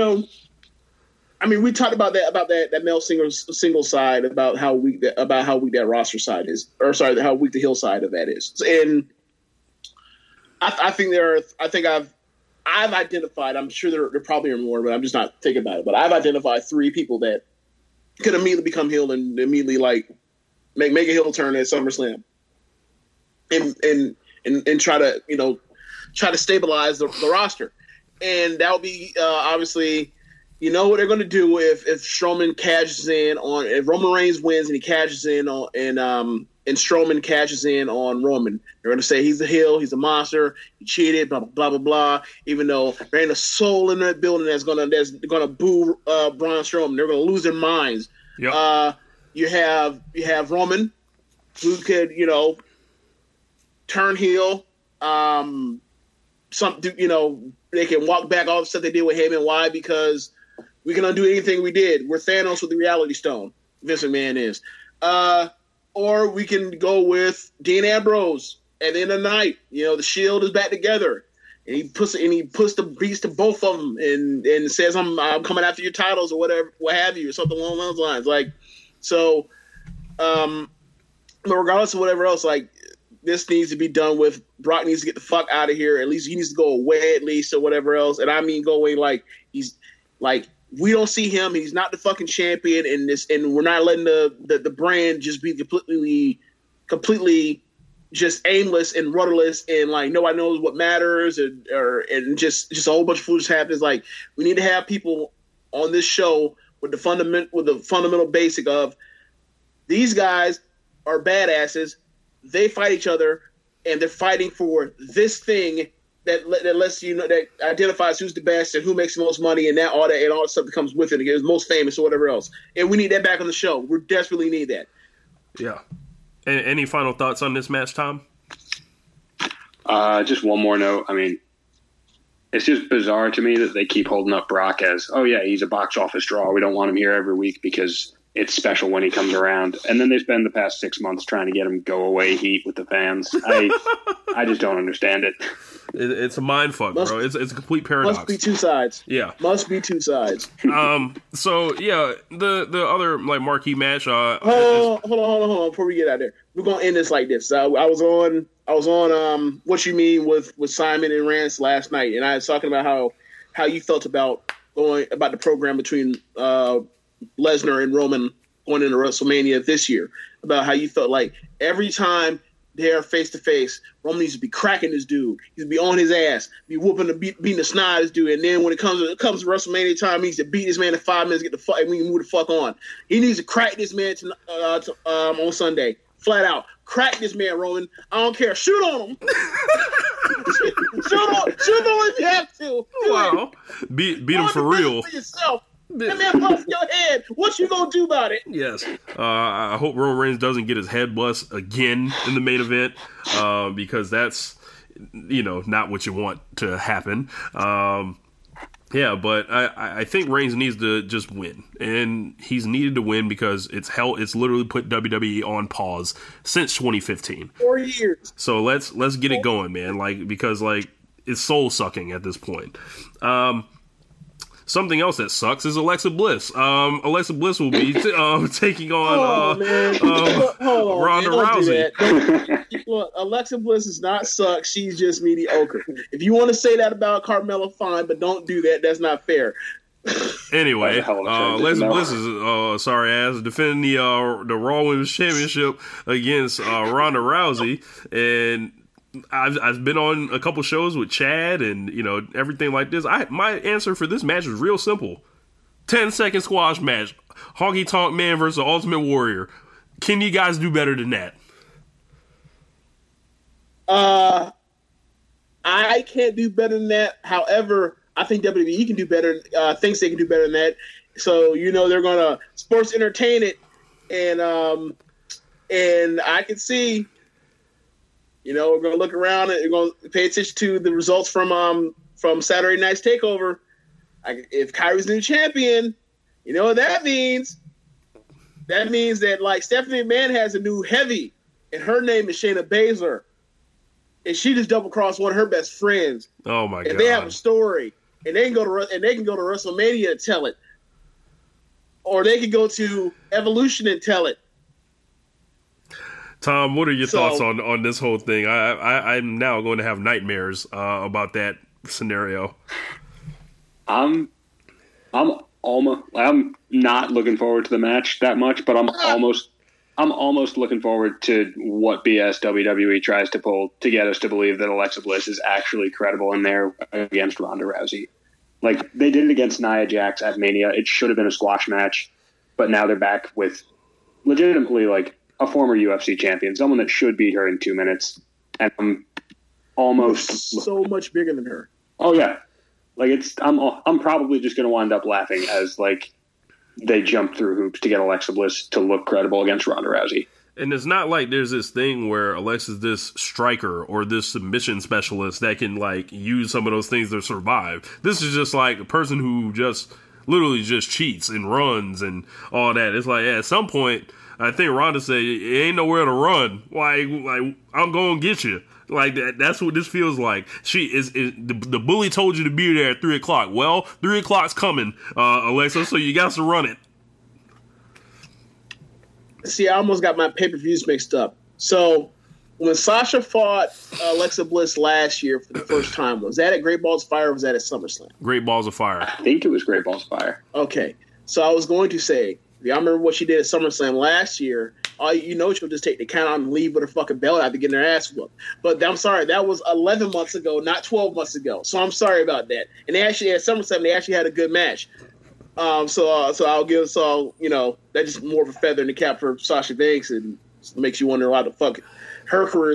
talked about that Mel Singer's single side, about how weak that roster side is, how weak the heel side of that is. And I've identified, I'm sure there probably are more, but I'm just not thinking about it. But I've identified three people that could immediately become heel and immediately make a heel turn at SummerSlam and try to stabilize the roster. And that would be obviously, what they're going to do if Strowman cashes in on, if Roman Reigns wins and he cashes in on, and Strowman cashes in on Roman. They're going to say he's a heel, he's a monster, he cheated, blah, blah, blah, blah, even though there ain't a soul in that building that's gonna boo Braun Strowman. They're going to lose their minds. Yep. You have Roman, who could, turn heel. They can walk back all the stuff they did with Heyman. Why? Because we can undo anything we did. We're Thanos with the Reality Stone. Vince McMahon is. Or we can go with Dean Ambrose at the end of the night. The Shield is back together, and he puts the beats to both of them, and says, "I'm coming after your titles," or whatever, what have you, or something along those lines. But regardless of whatever else, this needs to be done with. Brock needs to get the fuck out of here. At least he needs to go away, at least, or whatever else. And I mean, go away. We don't see him. He's not the fucking champion in this, and we're not letting the brand just be completely just aimless and rudderless and nobody knows what matters and just a whole bunch of food just happens. We need to have people on this show with the fundamental basic of these guys are badasses. They fight each other and they're fighting for this thing. That lets you know, that identifies who's the best and who makes the most money and that all that and all the stuff that comes with it. It's most famous or whatever else. And we need that back on the show. We desperately need that. Yeah. Any final thoughts on this match, Tom? Just one more note. It's just bizarre to me that they keep holding up Brock as, oh yeah, he's a box office draw. We don't want him here every week because it's special when he comes around. And then they spend the past 6 months trying to get him go away heat with the fans. I just don't understand it. It's a mind fuck, bro. It's a complete paradox. Must be two sides. Yeah. Must be two sides. So yeah, the other marquee match. Hold on. Before we get out of there, we're gonna end this like this. I was on What You Mean with Simon and Rance last night, and I was talking about how you felt about going about the program between Lesnar and Roman going into WrestleMania this year. About how you felt like every time they are face to face, Roman needs to be cracking this dude. He's be on his ass, be whooping the beating the snide this dude. And then when it comes to WrestleMania time, he needs to beat this man in 5 minutes. Get the fuck, and we can move the fuck on. He needs to crack this man on Sunday, flat out. Crack this man, Roman. I don't care. Shoot on him. shoot on him if you have to. Do wow, it. Beat him for real. For yourself. That man busts your head. What you gonna do about it? Yes. I hope Roman Reigns doesn't get his head bust again in the main event, because that's, not what you want to happen. Yeah, but I think Reigns needs to just win, and he's needed to win because it's literally put WWE on pause since 2015. 4 years. So let's get it going, man. Because it's soul sucking at this point. Something else that sucks is Alexa Bliss. Alexa Bliss will be taking on Ronda Rousey. Look, Alexa Bliss does not suck. She's just mediocre. If you want to say that about Carmella, fine, but don't do that. That's not fair. Anyway, Alexa Bliss is sorry ass defending the Raw Women's Championship against Ronda Rousey, and I've been on a couple shows with Chad and everything like this. My answer for this match was real simple: 10-second squash match, Honky Tonk Man versus Ultimate Warrior. Can you guys do better than that? I can't do better than that. However, I think WWE can do better. Thinks they can do better than that. So they're gonna sports entertain it, and I can see. We're going to look around and we're going to pay attention to the results from Saturday Night's Takeover. If Kyrie's new champion, you know what that means? That means that, like, Stephanie McMahon has a new heavy, and her name is Shayna Baszler. And she just double-crossed one of her best friends. Oh, my God. And they have a story. And they can go to WrestleMania and tell it. Or they can go to Evolution and tell it. Tom, what are your thoughts on this whole thing? I'm now going to have nightmares about that scenario. I'm not looking forward to the match that much, but I'm almost looking forward to what BS WWE tries to pull to get us to believe that Alexa Bliss is actually credible in there against Ronda Rousey. Like, they did it against Nia Jax at Mania. It should have been a squash match, but now they're back with legitimately, like, a former UFC champion, someone that should beat her in 2 minutes, and I'm almost so much bigger than her. Oh yeah, like I'm probably just going to wind up laughing as like they jump through hoops to get Alexa Bliss to look credible against Ronda Rousey. And it's not like there's this thing where Alexa's this striker or this submission specialist that can like use some of those things to survive. This is just like a person who just literally just cheats and runs and all that. It's like at some point. I think Ronda said, "It ain't nowhere to run. Like I'm gonna get you." Like that. That's what this feels like. She is the bully told you to be there at 3 o'clock. Well, 3 o'clock's coming, Alexa. So you got to run it. See, I almost got my pay-per-views mixed up. So when Sasha fought Alexa Bliss last year for the first time, was that at Great Balls of Fire or was that at SummerSlam? Great Balls of Fire. I think it was Great Balls of Fire. Okay, so I was going to say. I remember what she did at SummerSlam last year. She'll just take the count out and leave with her fucking belt out to get her ass whooped. But I'm sorry, that was 11 months ago, not 12 months ago. So I'm sorry about that. And they actually at SummerSlam, they actually had a good match. So I'll give us all, that's just more of a feather in the cap for Sasha Banks and makes you wonder how the fuck her career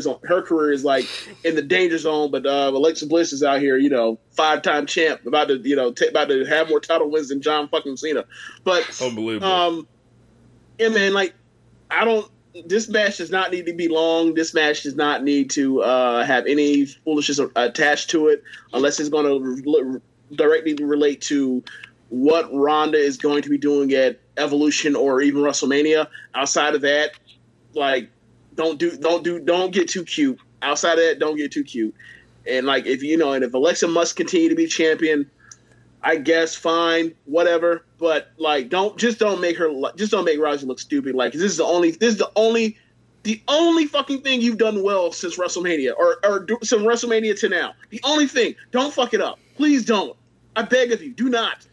is like in the danger zone. But Alexa Bliss is out here, 5-time champ, about to have more title wins than John fucking Cena. But unbelievable. This match does not need to be long. This match does not need to have any foolishness attached to it, unless it's going to directly relate to what Ronda is going to be doing at Evolution or even WrestleMania. Outside of that, like. Don't get too cute. Outside of that, don't get too cute. And like, if Alexa must continue to be champion, I guess fine, whatever. But like, don't make Rousey look stupid. Like, this is the only fucking thing you've done well since WrestleMania or since WrestleMania to now. The only thing. Don't fuck it up. Please don't. I beg of you. Do not.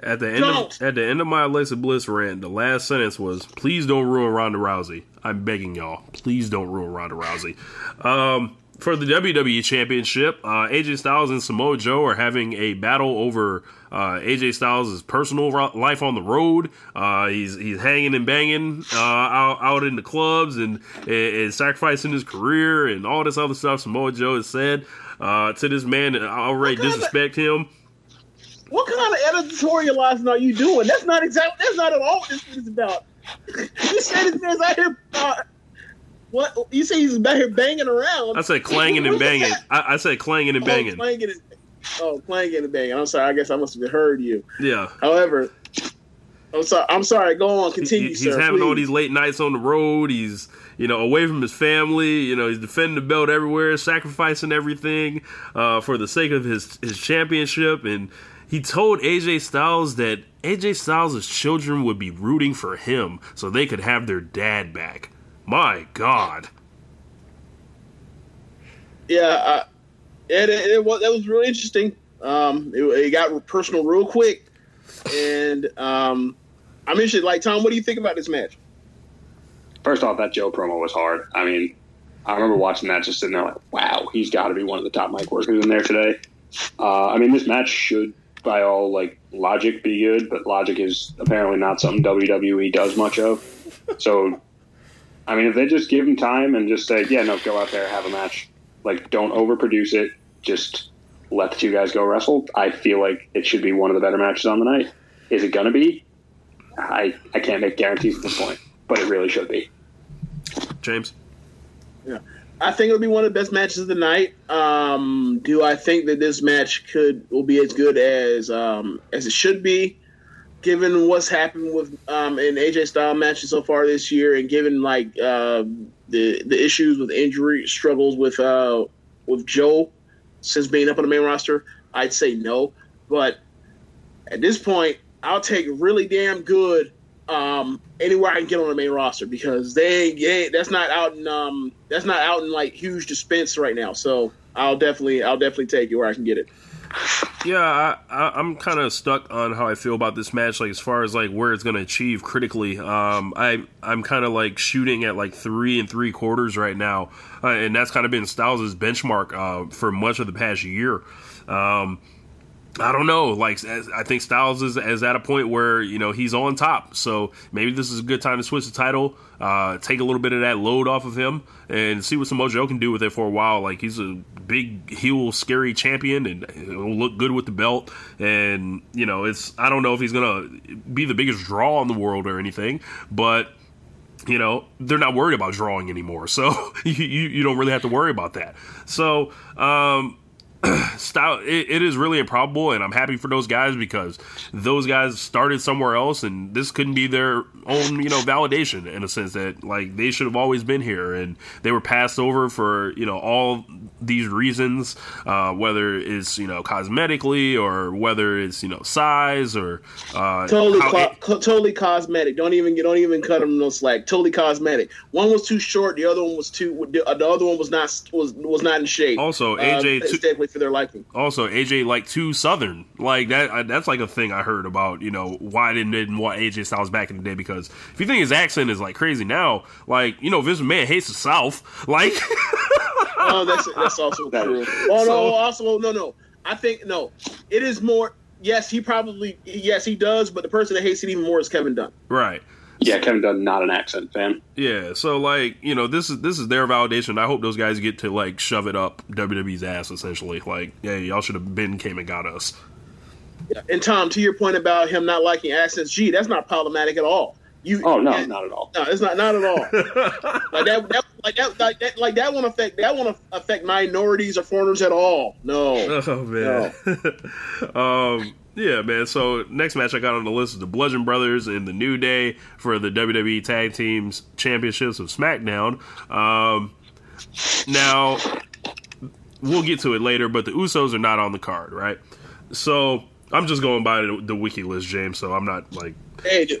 At the end of my Alexa Bliss rant, the last sentence was, "Please don't ruin Ronda Rousey. I'm begging y'all. Please don't ruin Ronda Rousey." For the WWE Championship, AJ Styles and Samoa Joe are having a battle over AJ Styles' personal life on the road. He's hanging and banging out in the clubs and sacrificing his career and all this other stuff Samoa Joe has said to this man and outright disrespect him. What kind of editorializing are you doing? That's not at all what this is about. You say this man's out here. What you say? He's out here banging around. I said clanging and banging. I said clanging and banging. Clanging and banging. I'm sorry. I guess I must have heard you. Yeah. However, I'm sorry. Go on. Continue. He's having all these late nights on the road. He's away from his family. He's defending the belt everywhere, sacrificing everything for the sake of his championship and. He told AJ Styles that AJ Styles' children would be rooting for him so they could have their dad back. My God. Yeah, that was really interesting. It got personal real quick. And I'm interested. Like, Tom, what do you think about this match? First off, that Joe promo was hard. I mean, I remember watching that just sitting there like, wow, he's got to be one of the top mic workers in there today. I mean, this match should, by all like logic, be good, but logic is apparently not something WWE does much of. So, I mean, if they just give him time and just say, yeah, no, go out there, have a match. Like, don't overproduce it. Just let the two guys go wrestle. I feel like it should be one of the better matches on the night. Is it going to be? I can't make guarantees at this point, but it really should be. James? Yeah. I think it'll be one of the best matches of the night. Do I think that this match will be as good as it should be, given what's happened with an AJ style matches so far this year, and given like the issues with injury struggles with Joe since being up on the main roster? I'd say no, but at this point, I'll take really damn good. Anywhere I can get on the main roster, because that's not out in like huge dispense right now. So I'll definitely take it where I can get it. Yeah, I'm kind of stuck on how I feel about this match, like as far as like where it's going to achieve critically. I'm kind of like shooting at like 3 3/4 right now, and that's kind of been Styles' benchmark for much of the past year. I don't know. Like, I think Styles is at a point where, you know, he's on top. So maybe this is a good time to switch the title, take a little bit of that load off of him, and see what Samoa Joe can do with it for a while. Like, he's a big heel, scary champion, and he'll look good with the belt. And, you know, I don't know if he's going to be the biggest draw in the world or anything, but, you know, they're not worried about drawing anymore. So you don't really have to worry about that. So, Style, it is really improbable, and I'm happy for those guys, because those guys started somewhere else, and this couldn't be their own, you know, validation, in a sense that like they should have always been here, and they were passed over for, you know, all these reasons, whether it's, you know, cosmetically, or whether it's, you know, size, or totally cosmetic. Don't even cut them no slack. Totally cosmetic. One was too short. The other one was not in shape. Also, AJ for their liking. Also, AJ like too southern, like that's like a thing I heard about. You know, why didn't want AJ Styles back in the day? Because if you think his accent is like crazy now, like, you know, Vince McMahon hates the South. Like, oh, that's also true. Oh so, no. I think no. It is more. Yes, he does. But the person that hates it even more is Kevin Dunn. Right. Yeah, Kevin Dunn, not an accent fan. Yeah, so like, you know, this is their validation. I hope those guys get to like shove it up WWE's ass, essentially. Like, hey, y'all should have came and got us. Yeah. And Tom, to your point about him not liking accents, gee, that's not problematic at all. Not at all. No, it's not at all. That won't affect minorities or foreigners at all. No. Oh man. No. Yeah, man. So next match I got on the list is the Bludgeon Brothers and the New Day for the WWE Tag Teams Championships of SmackDown. Now, we'll get to it later, but the Usos are not on the card, right? So I'm just going by the wiki list, James. So I'm not like, hey, the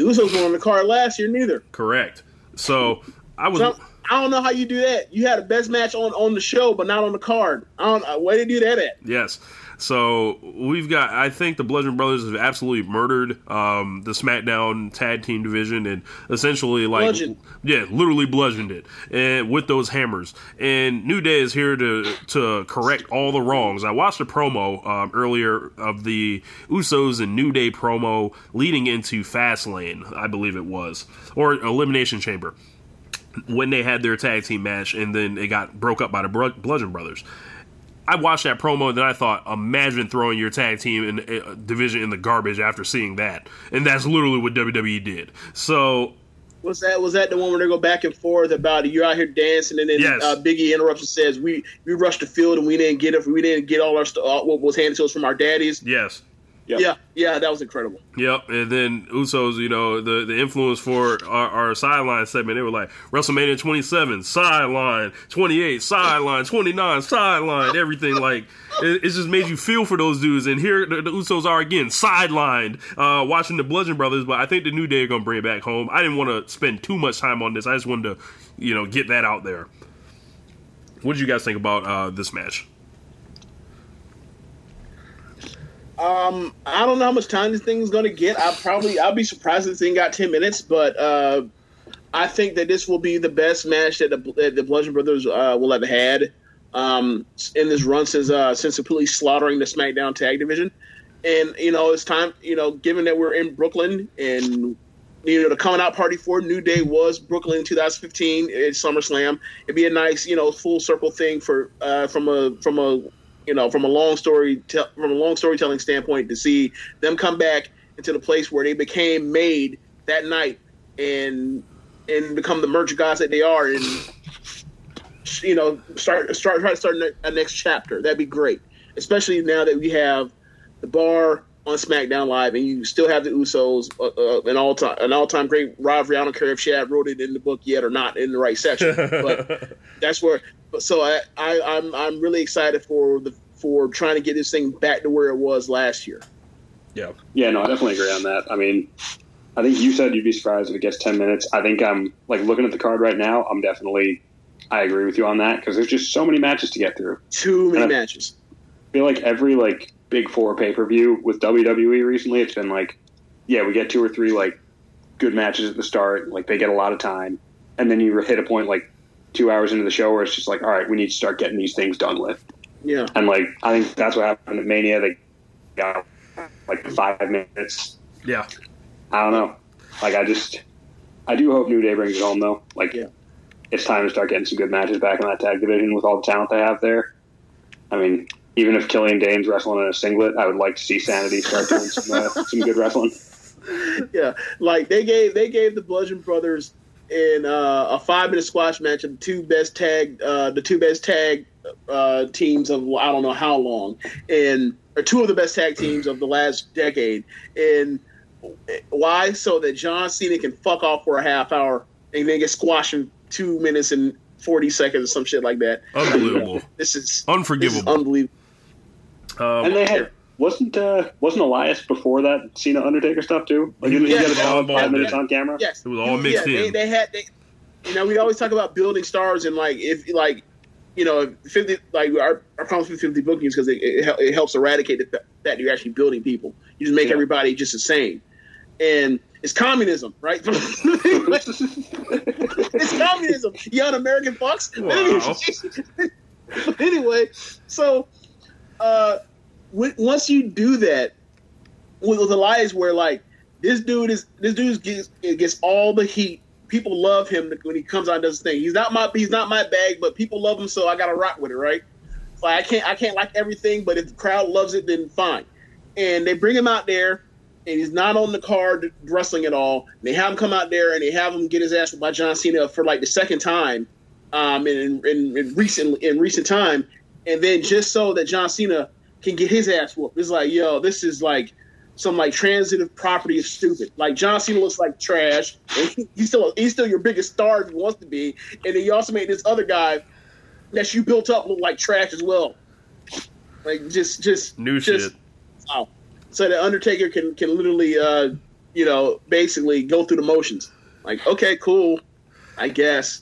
Usos weren't on the card last year, neither. Correct. So I don't know how you do that. You had the best match on the show, but not on the card. Where did you do that at? Yes. So we've got, I think the Bludgeon Brothers have absolutely murdered the SmackDown tag team division, and essentially like bludgeoned. Yeah, literally bludgeoned it, and with those hammers. And New Day is here to correct all the wrongs. I watched a promo earlier of the Usos and New Day promo leading into Fastlane, I believe it was, or Elimination Chamber, when they had their tag team match, and then it got broke up by the Bludgeon Brothers. I watched that promo, and then I thought, imagine throwing your tag team division in the garbage after seeing that. And that's literally what WWE did. So, was that the one where they go back and forth about you're out here dancing, and then yes. Big E interrupts and says we rushed the field and we didn't get all our what was handed to us from our daddies. Yes. Yep. Yeah, that was incredible. Yep, and then Usos, you know, the influence for our sideline segment, they were like, WrestleMania 27, sideline, 28, sideline, 29, sideline, everything. Like, it just made you feel for those dudes. And here the Usos are again, sidelined, watching the Bludgeon Brothers, but I think the New Day are going to bring it back home. I didn't want to spend too much time on this. I just wanted to, you know, get that out there. What did you guys think about this match? I don't know how much time this thing's gonna get. I'll be surprised if this thing got 10 minutes, but I think that this will be the best match that the Bludgeon Brothers will have had in this run since completely slaughtering the SmackDown Tag Division. And you know, it's time. You know, given that we're in Brooklyn, and you know, the coming out party for New Day was Brooklyn in 2015 at SummerSlam. It'd be a nice, you know, full circle thing for from a long storytelling standpoint, to see them come back into the place where they became made that night and become the merch gods that they are, and you know, try to start a next chapter. That'd be great, especially now that we have the Bar on SmackDown Live, and you still have the Usos, an all-time great rivalry. I don't care if Shad wrote it in the book yet or not in the right section, but that's where. So I'm really excited for trying to get this thing back to where it was last year. Yeah, no, I definitely agree on that. I mean, I think you said you'd be surprised if it gets 10 minutes. I think I'm like looking at the card right now. I agree with you on that, because there's just so many matches to get through. Too many matches. I feel like every Big Four pay-per-view with WWE recently, it's been we get two or three good matches at the start, they get a lot of time, and then you hit a point 2 hours into the show where it's just all right, we need to start getting these things done with. Yeah, and I think that's what happened at Mania. They got 5 minutes. Yeah, I don't know. I do hope New Day brings it home though. It's time to start getting some good matches back in that tag division with all the talent they have there. I mean, even if Killian Dane's wrestling in a singlet, I would like to see Sanity start doing some good wrestling. Yeah, they gave the Bludgeon Brothers in a 5-minute squash match of the two best tag teams of I don't know how long, and or two of the best tag teams of the last decade. And why? So that John Cena can fuck off for a half hour and then get squashed in 2 minutes and 40 seconds or some shit like that. Unbelievable. This is unforgivable. This is unbelievable. And they had wasn't Elias before that Cena Undertaker stuff too? Yes, get all 5 minutes on camera. Yes, it was all mixed in. They had you know, we always talk about building stars, and our problem with 50 bookings, because it helps eradicate the fact that you're actually building people. You just make everybody just the same, and it's communism, right? It's communism. You un-American fucks. Wow. Anyway, so once you do that with Elias, where this dude gets all the heat. People love him when he comes out and does his thing. He's not my bag, but people love him, so I gotta rock with it, right? It's I can't like everything, but if the crowd loves it, then fine. And they bring him out there, and he's not on the card wrestling at all. And they have him come out there, and they have him get his ass by John Cena for the second time in recent time. And then just so that John Cena can get his ass whooped. It's this is some transitive property of stupid. John Cena looks like trash, and he's still your biggest star if he wants to be. And then you also made this other guy that you built up look like trash as well. Shit. Wow. So the Undertaker can literally, basically go through the motions. Okay, cool, I guess.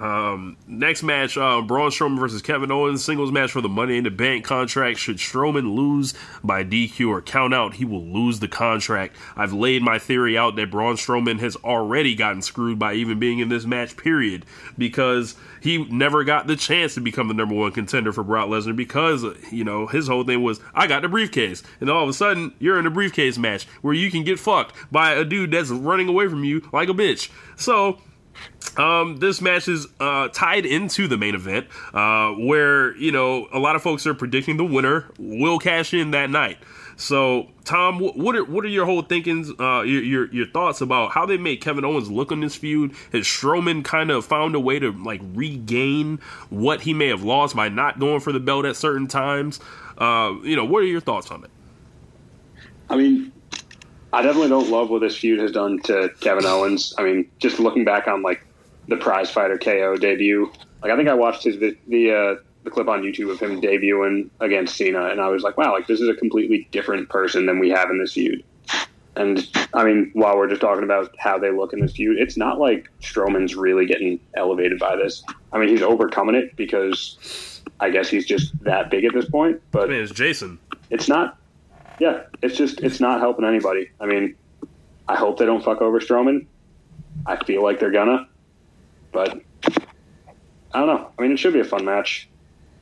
Next match, Braun Strowman versus Kevin Owens, singles match for the Money in the Bank contract. Should Strowman lose by DQ or count out, he will lose the contract. I've laid my theory out that Braun Strowman has already gotten screwed by even being in this match, period, because he never got the chance to become the number one contender for Brock Lesnar, because, you know, his whole thing was, I got the briefcase, and all of a sudden you're in a briefcase match where you can get fucked by a dude that's running away from you like a bitch. So this match is tied into the main event, where, you know, a lot of folks are predicting the winner will cash in that night. So, Tom, what are your whole thinkings, your thoughts about how they made Kevin Owens look on this feud? Has Strowman kind of found a way to regain what he may have lost by not going for the belt at certain times? What are your thoughts on it? I mean, I definitely don't love what this feud has done to Kevin Owens. I mean, just looking back on, like, the Prizefighter KO debut, like, I think I watched his, the clip on YouTube of him debuting against Cena, and I was like, wow, like, this is a completely different person than we have in this feud. And, I mean, while we're just talking about how they look in this feud, it's not like Strowman's really getting elevated by this. I mean, he's overcoming it because I guess he's just that big at this point. But I mean, it's Jason. It's not. Yeah, it's just, it's not helping anybody. I mean, I hope they don't fuck over Strowman. I feel like they're gonna. But I don't know. I mean, it should be a fun match.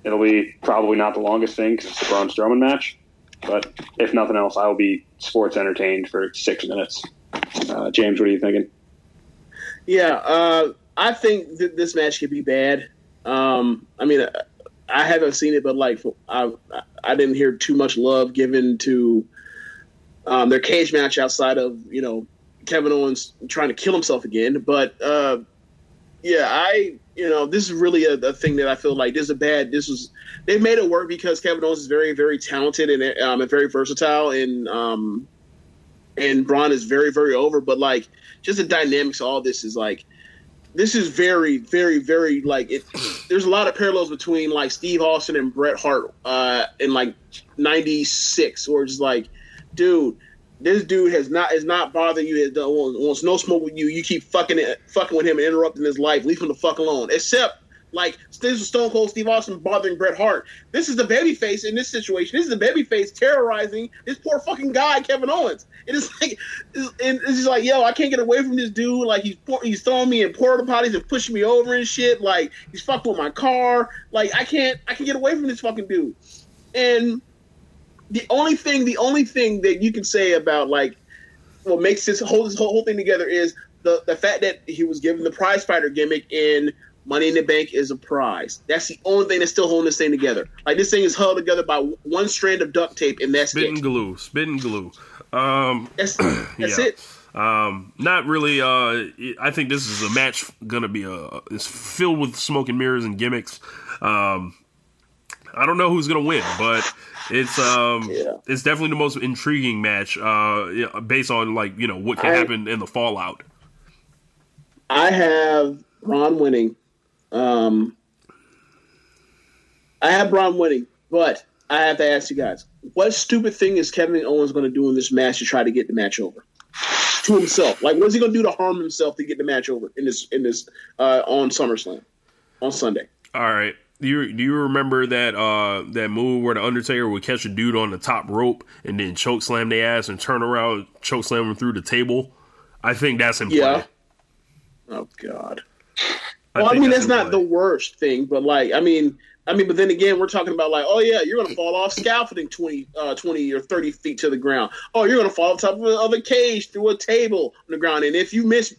It'll be probably not the longest thing because it's the Braun Strowman match. But if nothing else, I'll be sports entertained for 6 minutes. James, what are you thinking? Yeah, I think this match could be bad. I mean, I haven't seen it, but like I didn't hear too much love given to their cage match outside of, you know, Kevin Owens trying to kill himself again. But yeah, this is really a thing that I feel like they've made it work because Kevin Owens is very, very talented and very versatile, and Braun is very, very over. But like, just the dynamics of all this is like, this is very, very, very like it. There's a lot of parallels between like Steve Austin and Bret Hart in like '96, or just like, dude, this dude is not bothering you. It wants no smoke with you. You keep fucking with him and interrupting his life. Leave him the fuck alone. Except like this is Stone Cold Steve Austin bothering Bret Hart. This is the babyface in this situation. This is the babyface terrorizing this poor fucking guy Kevin Owens. It is like, it's just like, yo, I can't get away from this dude. Like he's throwing me in porta potties and pushing me over and shit. Like he's fucking with my car. Like I can get away from this fucking dude. And the only thing that you can say about like what makes this whole thing together is the fact that he was given the prize fighter gimmick in Money in the Bank is a prize. That's the only thing that's still holding this thing together. Like this thing is held together by one strand of duct tape, and that's spit and glue. Spit and glue. That's it. Not really. I think this is a match gonna be it's filled with smoke and mirrors and gimmicks. I don't know who's gonna win, but it's definitely the most intriguing match based on like, you know, what can happen in the fallout. I have Braun winning. But I have to ask you guys, what stupid thing is Kevin Owens going to do in this match to try to get the match over to himself? Like, what's he going to do to harm himself to get the match over in this on SummerSlam on Sunday? All right. Do you remember that move where the Undertaker would catch a dude on the top rope and then choke slam their ass and turn around, choke slam them through the table? I think that's in play. Yeah. Oh God. That's not the worst thing, but like, I mean, but then again, we're talking about like, oh yeah, you're going to fall off scaffolding 20 or 30 feet to the ground. Oh, you're going to fall off top of a cage through a table on the ground. And if you miss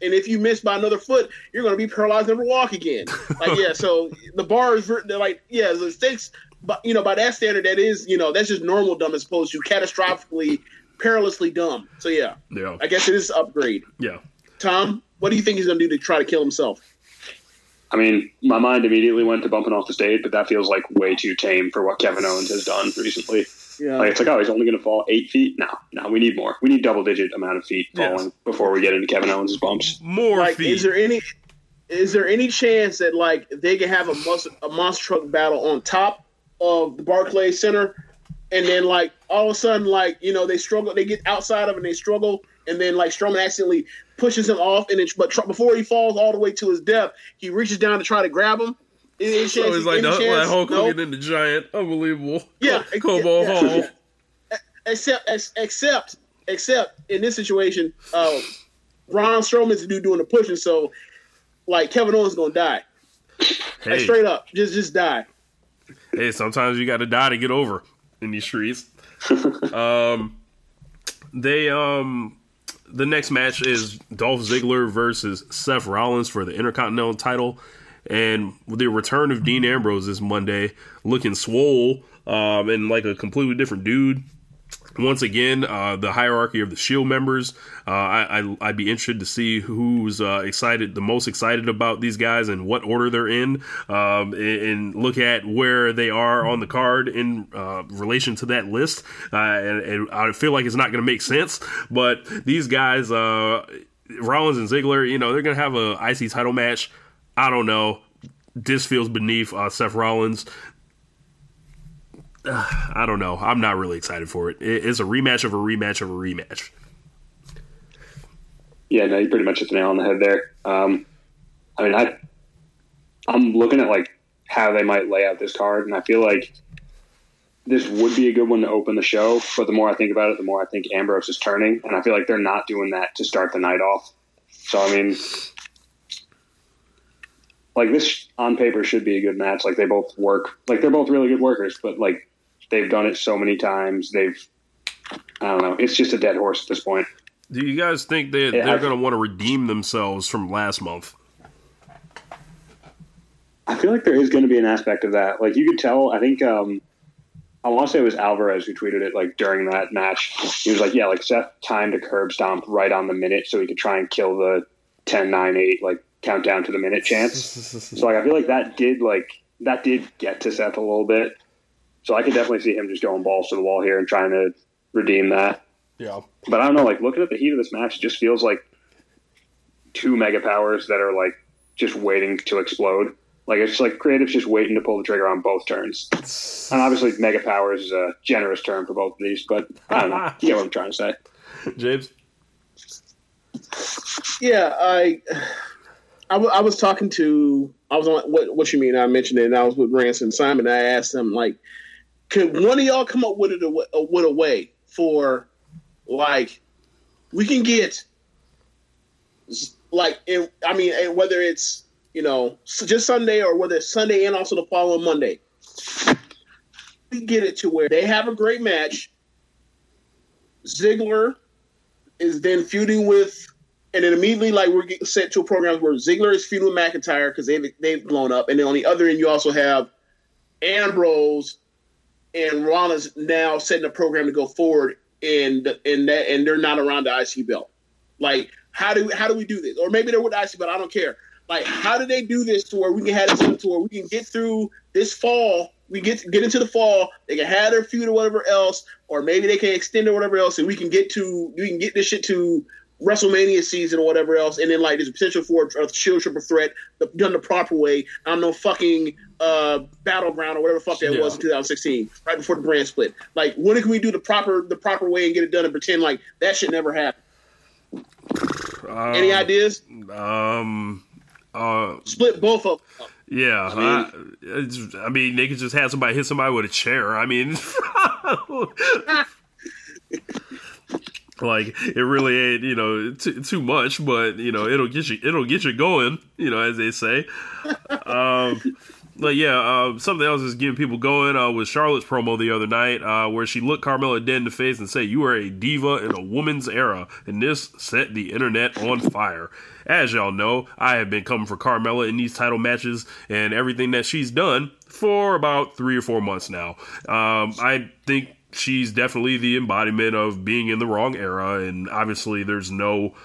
by another foot, you're going to be paralyzed and never walk again. Like, yeah. So the bar is like, yeah, the stakes, but you know, by that standard, that is, you know, that's just normal dumb as opposed to catastrophically, perilously dumb. So yeah. I guess it is upgrade. Yeah. Tom, what do you think he's going to do to try to kill himself? I mean, my mind immediately went to bumping off the stage, but that feels like way too tame for what Kevin Owens has done recently. Yeah. Like, it's like, oh, he's only going to fall 8 feet? No, we need more. We need double-digit amount of feet falling before we get into Kevin Owens' bumps. More like, feet. Is there any chance that, like, they can have a monster truck battle on top of the Barclays Center, and then, like, all of a sudden, like, you know, they struggle, they get outside of it and they struggle, and then, like, Strowman accidentally pushes him off, but before he falls all the way to his death, he reaches down to try to grab him. Any chance, it's like Hulk Hogan and the Giant, unbelievable. Yeah, Cobalt Hall. Except in this situation, Braun Strowman's the dude doing the pushing, so like Kevin Owens is gonna die. Hey. Like, straight up, just die. Hey, sometimes you got to die to get over in these streets. The next match is Dolph Ziggler versus Seth Rollins for the Intercontinental title. And the return of Dean Ambrose this Monday, looking swole and like a completely different dude. Once again, the hierarchy of the Shield members. I'd be interested to see who's the most excited about these guys and what order they're in, and look at where they are on the card in relation to that list. And I feel like it's not going to make sense, but these guys, Rollins and Ziggler, you know, they're going to have an IC title match. I don't know. This feels beneath Seth Rollins. I don't know. I'm not really excited for it. It's a rematch of a rematch of a rematch. Yeah, no, you pretty much hit the nail on the head there. I mean, I'm looking at like how they might lay out this card, and I feel like this would be a good one to open the show. But the more I think about it, the more I think Ambrose is turning, and I feel like they're not doing that to start the night off. So I mean, like this on paper should be a good match. Like they both work. Like they're both really good workers, but like. They've done it so many times. I don't know. It's just a dead horse at this point. Do you guys think that they're going to want to redeem themselves from last month? I feel like there is going to be an aspect of that. Like you could tell, I think, I want to say it was Alvarez who tweeted it like during that match. He was like, yeah, like Seth timed a curb stomp right on the minute so he could try and kill the 10, 9, 8, like countdown to the minute chance. So like, I feel like that did get to Seth a little bit. So I could definitely see him just going balls to the wall here and trying to redeem that. Yeah. But I don't know, like looking at the heat of this match, it just feels like two mega powers that are like just waiting to explode. Like it's like creatives just waiting to pull the trigger on both turns. And obviously mega powers is a generous term for both of these, but I don't know. You know what I'm trying to say. James? Yeah, I was talking to, I was on, what you mean? I mentioned it and I was with Ransom Simon. And I asked him like, could one of y'all come up with a way for, like, we can get, like, whether it's, you know, just Sunday or whether it's Sunday and also the following Monday. We get it to where they have a great match. Ziggler is then feuding with, and then immediately, like, we're getting set to a program where Ziggler is feuding with McIntyre because they've blown up. And then on the other end, you also have Ambrose. And Ron is now setting a program to go forward, and they're not around the IC belt. Like, how do we do this? Or maybe they're with the IC belt. I don't care. Like, how do they do this to where we can have this to where we can get through this fall? We get into the fall. They can have their feud or whatever else, or maybe they can extend or whatever else, and we can get this shit to WrestleMania season or whatever else. And then like there's a potential for a Shield triple threat done the proper way. I don't know, fucking Battleground or whatever the fuck that was in 2016, right before the brand split. Like, when can we do the proper way and get it done and pretend like that shit never happened? Any ideas? Split both of them. Yeah, I mean, they could just have somebody hit somebody with a chair. I mean. Like, it really ain't, you know, too much, but, you know, it'll get you going, you know, as they say. But yeah, something else is getting people going was Charlotte's promo the other night where she looked Carmella dead in the face and said, "You are a diva in a woman's era," and this set the internet on fire. As y'all know, I have been coming for Carmella in these title matches and everything that she's done for about 3 or 4 months now. I think she's definitely the embodiment of being in the wrong era, and obviously there's no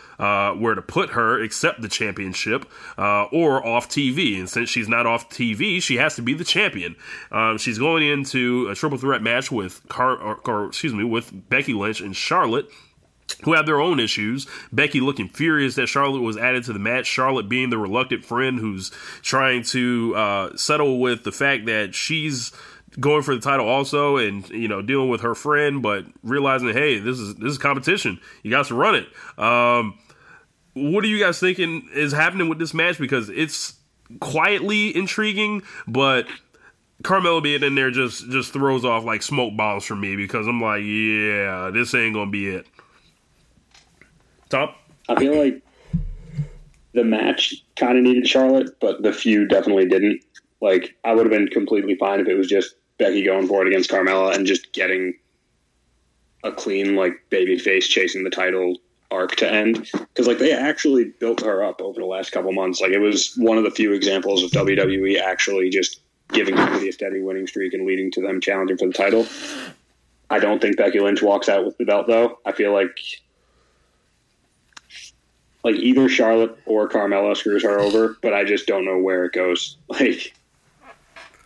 where to put her except the championship or off TV. And since she's not off TV, she has to be the champion. She's going into a triple threat match with Becky Lynch and Charlotte, who have their own issues. Becky looking furious that Charlotte was added to the match. Charlotte being the reluctant friend who's trying to settle with the fact that she's going for the title also, and, you know, dealing with her friend, but realizing, hey, this is competition. You got to run it. What are you guys thinking is happening with this match? Because it's quietly intriguing, but Carmella being in there just throws off like smoke bombs for me, because I'm like, yeah, this ain't going to be it. Tom? I feel like the match kind of needed Charlotte, but the feud definitely didn't. Like, I would have been completely fine if it was just Becky going for it against Carmella and just getting a clean, like, baby face chasing the title arc to end. Because, like, they actually built her up over the last couple months. Like, it was one of the few examples of WWE actually just giving somebody a steady winning streak and leading to them challenging for the title. I don't think Becky Lynch walks out with the belt, though. I feel like either Charlotte or Carmella screws her over, but I just don't know where it goes. Like,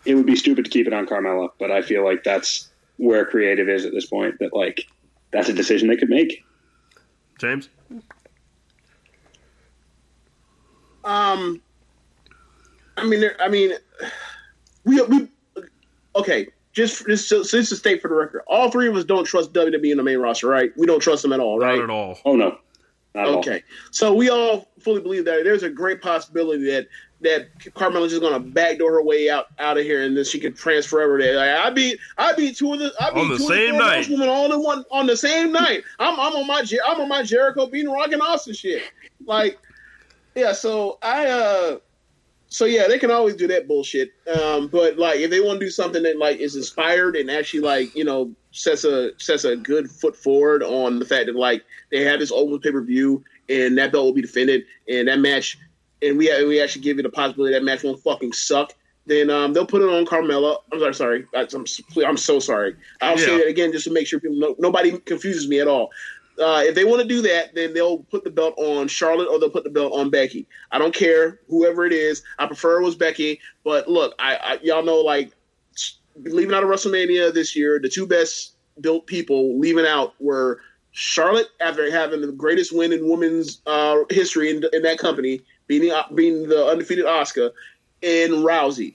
it would be stupid to keep it on Carmella, but I feel like that's where creative is at this point, that, like, that's a decision they could make. James? I mean, we okay. Just to state for the record, all three of us don't trust WWE in the main roster, right? We don't trust them at all, right? Not at all. Oh no. Not okay. So we all fully believe that there's a great possibility that Carmella's just gonna backdoor her way out of here, and then she could transfer over there. Like, I beat two of the same night. I'm on my Jericho beating Rock and Austin shit. Like, yeah. So yeah, they can always do that bullshit. But like, if they want to do something that like is inspired and actually like, you know, sets a good foot forward on the fact that like they have this open pay-per-view and that belt will be defended and that match, and we actually give you the possibility that match won't fucking suck, then they'll put it on Carmella. I'm so sorry. I'll say that again just to make sure people know, nobody confuses me at all. If they want to do that, then they'll put the belt on Charlotte or they'll put the belt on Becky. I don't care, whoever it is. I prefer it was Becky. But look, I y'all know, like, leaving out of WrestleMania this year, the two best built people leaving out were Charlotte, after having the greatest win in women's history in that company, beating the undefeated Asuka, and Rousey.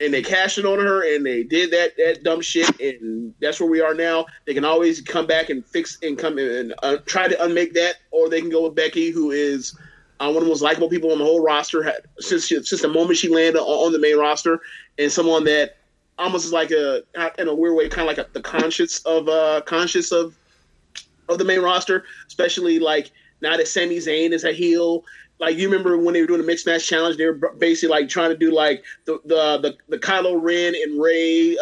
And they cashed it on her, and they did that dumb shit, and that's where we are now. They can always come back and fix and come and try to unmake that, or they can go with Becky, who is one of the most likable people on the whole roster since the moment she landed on the main roster, and someone that almost is like in a weird way, kind of like the conscience of the main roster, especially like now that Sami Zayn is a heel. Like, you remember when they were doing the Mixed Match Challenge, they were basically, like, trying to do, like, the Kylo Ren and Rey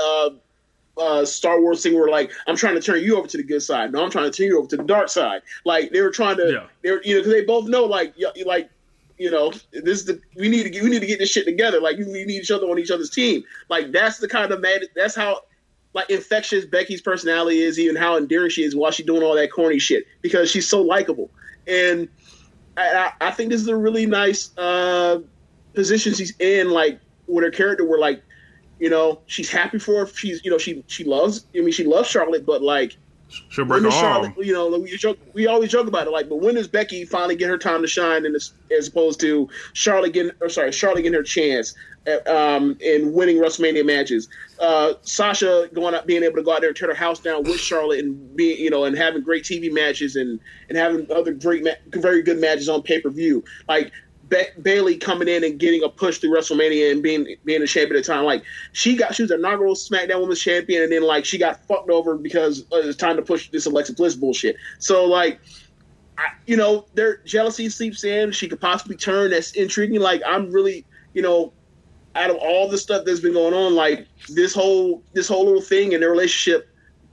Star Wars thing where, like, I'm trying to turn you over to the good side. No, I'm trying to turn you over to the dark side. Like, they were trying to, because they both know, like, you know, we need to get this shit together. Like, we need each other on each other's team. Like, that's the kind of that's how, like, infectious Becky's personality is, even how endearing she is while she's doing all that corny shit, because she's so likable. And I think this is a really nice position she's in, like, with her character, where, like, you know, she's happy for her. She's, you know, she loves Charlotte, but, like, she'll break her arm. You know, we always joke about it, like, but when does Becky finally get her time to shine, and as opposed to Charlotte getting her chance in winning WrestleMania matches? Sasha being able to go out there and tear her house down with Charlotte, and being, you know, and having great TV matches and having other great, very good matches on pay per view. Like, Bayley coming in and getting a push through WrestleMania and being a champion at the time. Like, she was an inaugural SmackDown Women's Champion, and then, like, she got fucked over because it's time to push this Alexa Bliss bullshit. So, like, you know, their jealousy seeps in. She could possibly turn. That's intriguing. Like, I'm really, you know, out of all the stuff that's been going on, like, this whole little thing and their relationship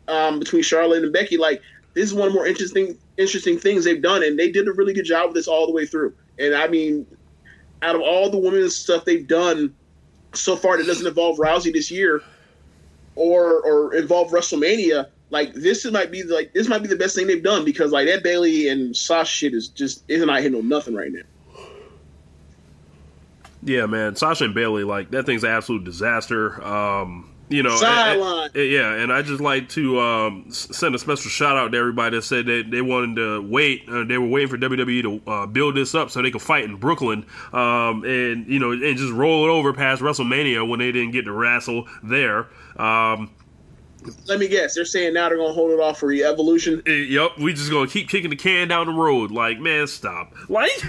between Charlotte and Becky, like, this is one of the more interesting things they've done, and they did a really good job with this all the way through. And, I mean, out of all the women's stuff they've done so far that doesn't involve Rousey this year or involve WrestleMania, like, this might be the best thing they've done, because, like, that Bayley and Sasha shit is just – isn't hitting on nothing right now. Yeah, man. Sasha and Bayley, like, that thing's an absolute disaster. You know, and I just like to send a special shout out to everybody that said that they wanted to wait. They were waiting for WWE to build this up so they could fight in Brooklyn, and, you know, and just roll it over past WrestleMania when they didn't get to wrestle there. Let me guess, they're saying now they're gonna hold it off for Evolution. Yep, we just gonna keep kicking the can down the road. Like, man, stop. Like,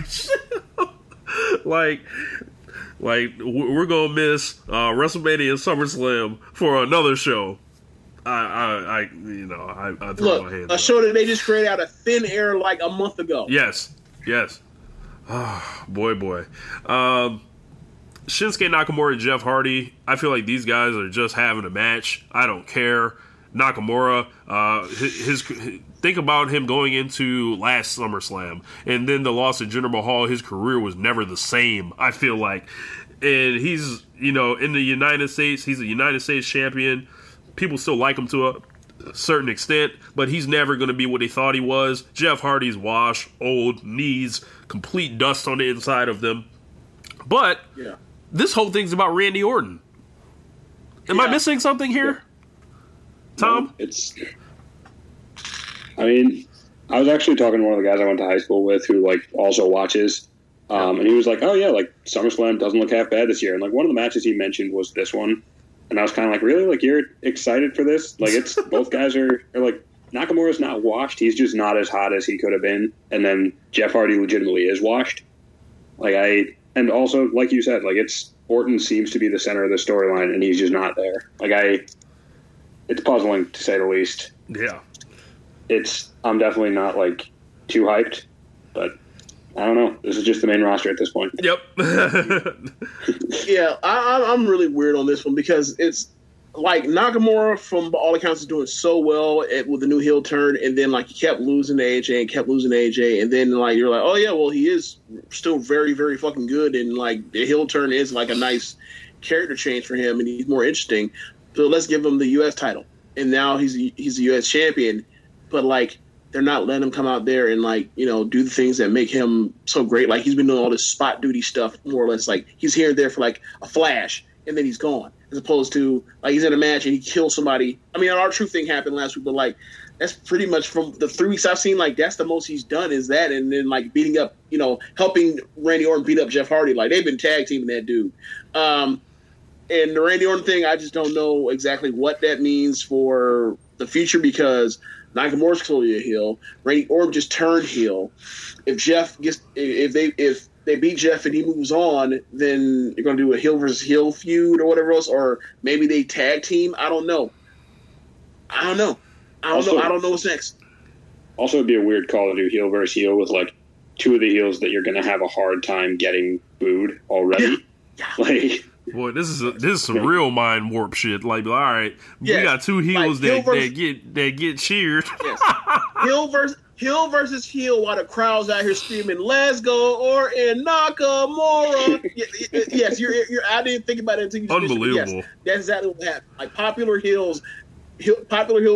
like, we're gonna miss WrestleMania and SummerSlam for another show. I throw my hands up. A show that they just created out of thin air like a month ago. Yes. Oh, boy. Shinsuke Nakamura and Jeff Hardy. I feel like these guys are just having a match. I don't care. Nakamura, think about him going into last SummerSlam and then the loss at Jinder Mahal. His career was never the same, I feel like. And he's, you know, in the United States, he's a United States champion. People still like him to a a certain extent, but he's never going to be what he thought he was. Jeff Hardy's washed, old, knees, complete dust on the inside of them. But this whole thing's about Randy Orton. Am I missing something here, Tom? No, it's... I mean, I was actually talking to one of the guys I went to high school with who, like, also watches. And he was like, oh, yeah, like, SummerSlam doesn't look half bad this year. And, like, one of the matches he mentioned was this one. And I was kind of like, really? Like, you're excited for this? Like, it's both guys are like, Nakamura's not washed. He's just not as hot as he could have been. And then Jeff Hardy legitimately is washed. Like, and also, like you said, like, it's Orton seems to be the center of the storyline, and he's just not there. Like, it's puzzling, to say the least. Yeah. I'm definitely not, like, too hyped, but I don't know. This is just the main roster at this point. Yep. I'm really weird on this one because it's, like, Nakamura, from all accounts, is doing so well with the new heel turn, and then, like, he kept losing to AJ and then, like, you're like, oh, yeah, well, he is still very, very fucking good, and, like, the heel turn is, like, a nice character change for him, and he's more interesting. So let's give him the U.S. title. And now he's a U.S. champion. But, like, they're not letting him come out there and, like, you know, do the things that make him so great. Like, he's been doing all this spot duty stuff, more or less. Like, he's here and there for, like, a flash, and then he's gone. As opposed to, like, he's in a match and he kills somebody. I mean, an R-Truth thing happened last week, but, like, that's pretty much from the 3 weeks I've seen, like, that's the most he's done is that. And then, like, beating up, you know, helping Randy Orton beat up Jeff Hardy. Like, they've been tag teaming that dude. And the Randy Orton thing, I just don't know exactly what that means for the future because – Nakamura's clearly a heel. Randy Orton just turned heel. If Jeff gets, if they beat Jeff and he moves on, then you're going to do a heel versus heel feud or whatever else, or maybe they tag team. I don't know what's next. Also, it'd be a weird call to do heel versus heel with like two of the heels that you're going to have a hard time getting booed already. Yeah. Like. Boy, this is some real mind warp shit. Like, all right, we got two heels like, that get cheered. Yes. Heel versus heel while the crowd's out here screaming, "Let's go!" or in Nakamura. Yes, you're. I didn't think about it until you just unbelievable. Yes, that's exactly what happened. Like popular heel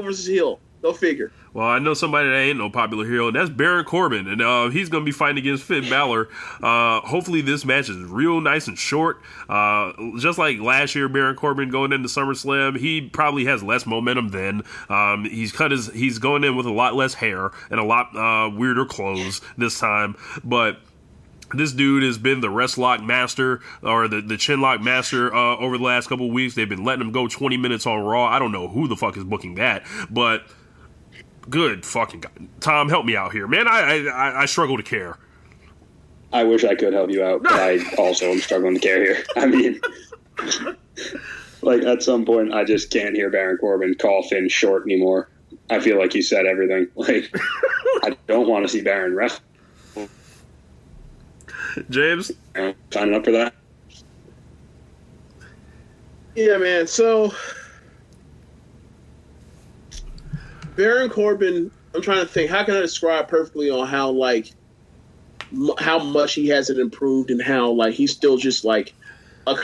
versus heel. Go figure. Well, I know somebody that ain't no popular hero, and that's Baron Corbin, and he's going to be fighting against Finn Balor. Hopefully this match is real nice and short. Just like last year, Baron Corbin going into SummerSlam, he probably has less momentum then. He's going in with a lot less hair and a lot weirder clothes this time, but... This dude has been the wrest lock master or the chin lock master over the last couple of weeks. They've been letting him go 20 minutes on Raw. I don't know who the fuck is booking that, but good fucking God. Tom, help me out here. Man, I struggle to care. I wish I could help you out, but I also am struggling to care here. I mean, like at some point, I just can't hear Baron Corbin call Finn short anymore. I feel like he said everything. Like, I don't want to see Baron wrestle. James? Signing up for that. Yeah, man. So, Baron Corbin, I'm trying to think, how can I describe perfectly on how, like, how much he hasn't improved and how, like, he's still just, like, a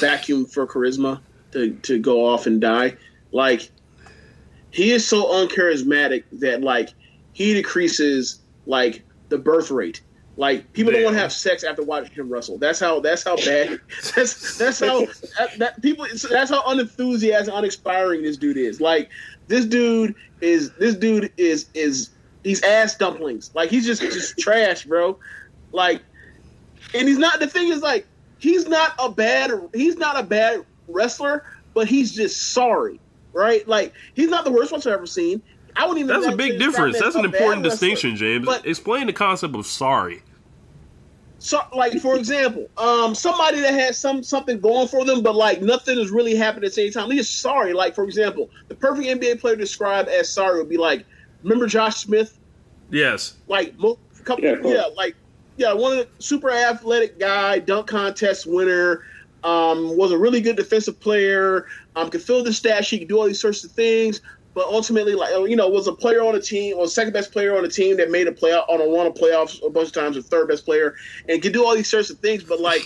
vacuum for charisma to go off and die. Like, he is so uncharismatic that, like, he decreases, like, the birth rate. Like people don't want to have sex after watching him wrestle. That's how bad. That's how unenthusiastic, unexpiring this dude is. Like this dude is he's ass dumplings. Like he's just trash, bro. Like, and he's not. The thing is, like, he's not a bad wrestler, but he's just sorry, right? Like he's not the worst one I've ever seen. I wouldn't even. That's a big difference. That's an important distinction, James. But explain the concept of sorry. So, like, for example, somebody that has something going for them, but like nothing is really happening at the same time. They're just sorry. Like, for example, the perfect NBA player described as sorry would be like, remember Josh Smith? Yes. Like, one of the super athletic guy, dunk contest winner. Was a really good defensive player. Could fill the stat sheet, could do all these sorts of things. But ultimately, like, you know, was a player on a team, or second best player on a team that made a playoff on a run of playoffs a bunch of times, a third best player, and could do all these sorts of things, but like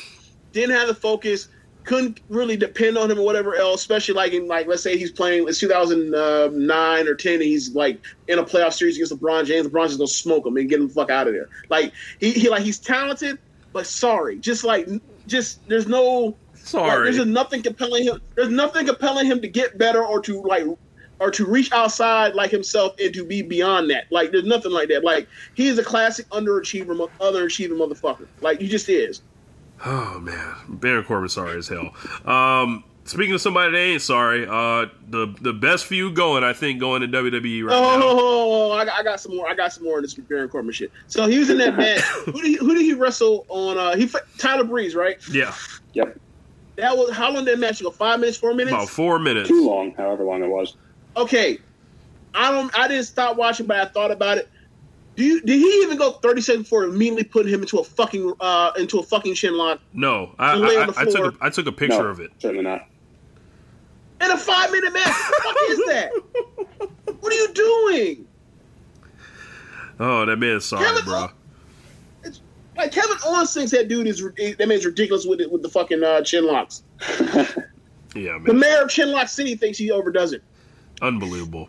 didn't have the focus, couldn't really depend on him or whatever else, especially like in, like, let's say he's playing, it's 2009 or 10, and he's like in a playoff series against LeBron James. LeBron's just gonna smoke him and get him the fuck out of there. Like he's talented, but there's no sorry. Like, there's nothing compelling him to get better or to reach outside like himself and to be beyond that. Like there's nothing like that. Like he is a classic underachiever motherfucker. Like he just is. Oh man, Baron Corbin sorry as hell. Speaking of somebody that ain't sorry, the best feud going, I think, going to WWE now. Oh, I got some more in this Baron Corbin shit. So he was in that match. Who did he wrestle on? Tyler Breeze, right? Yeah. Yep. That was how long did that match go? 5 minutes, 4 minutes? About 4 minutes. Too long, however long it was. Okay, I didn't stop watching, but I thought about it. Did he even go 30 seconds before immediately putting him into a fucking shin lock? No, I took a picture of it. Certainly not. In a 5 minute match, what the fuck is that? What are you doing? Oh, that man's sorry, bro. Like Kevin Owens thinks that dude is ridiculous with the fucking chin locks. Yeah, man. The mayor of Chinlock City thinks he overdoes it. Unbelievable.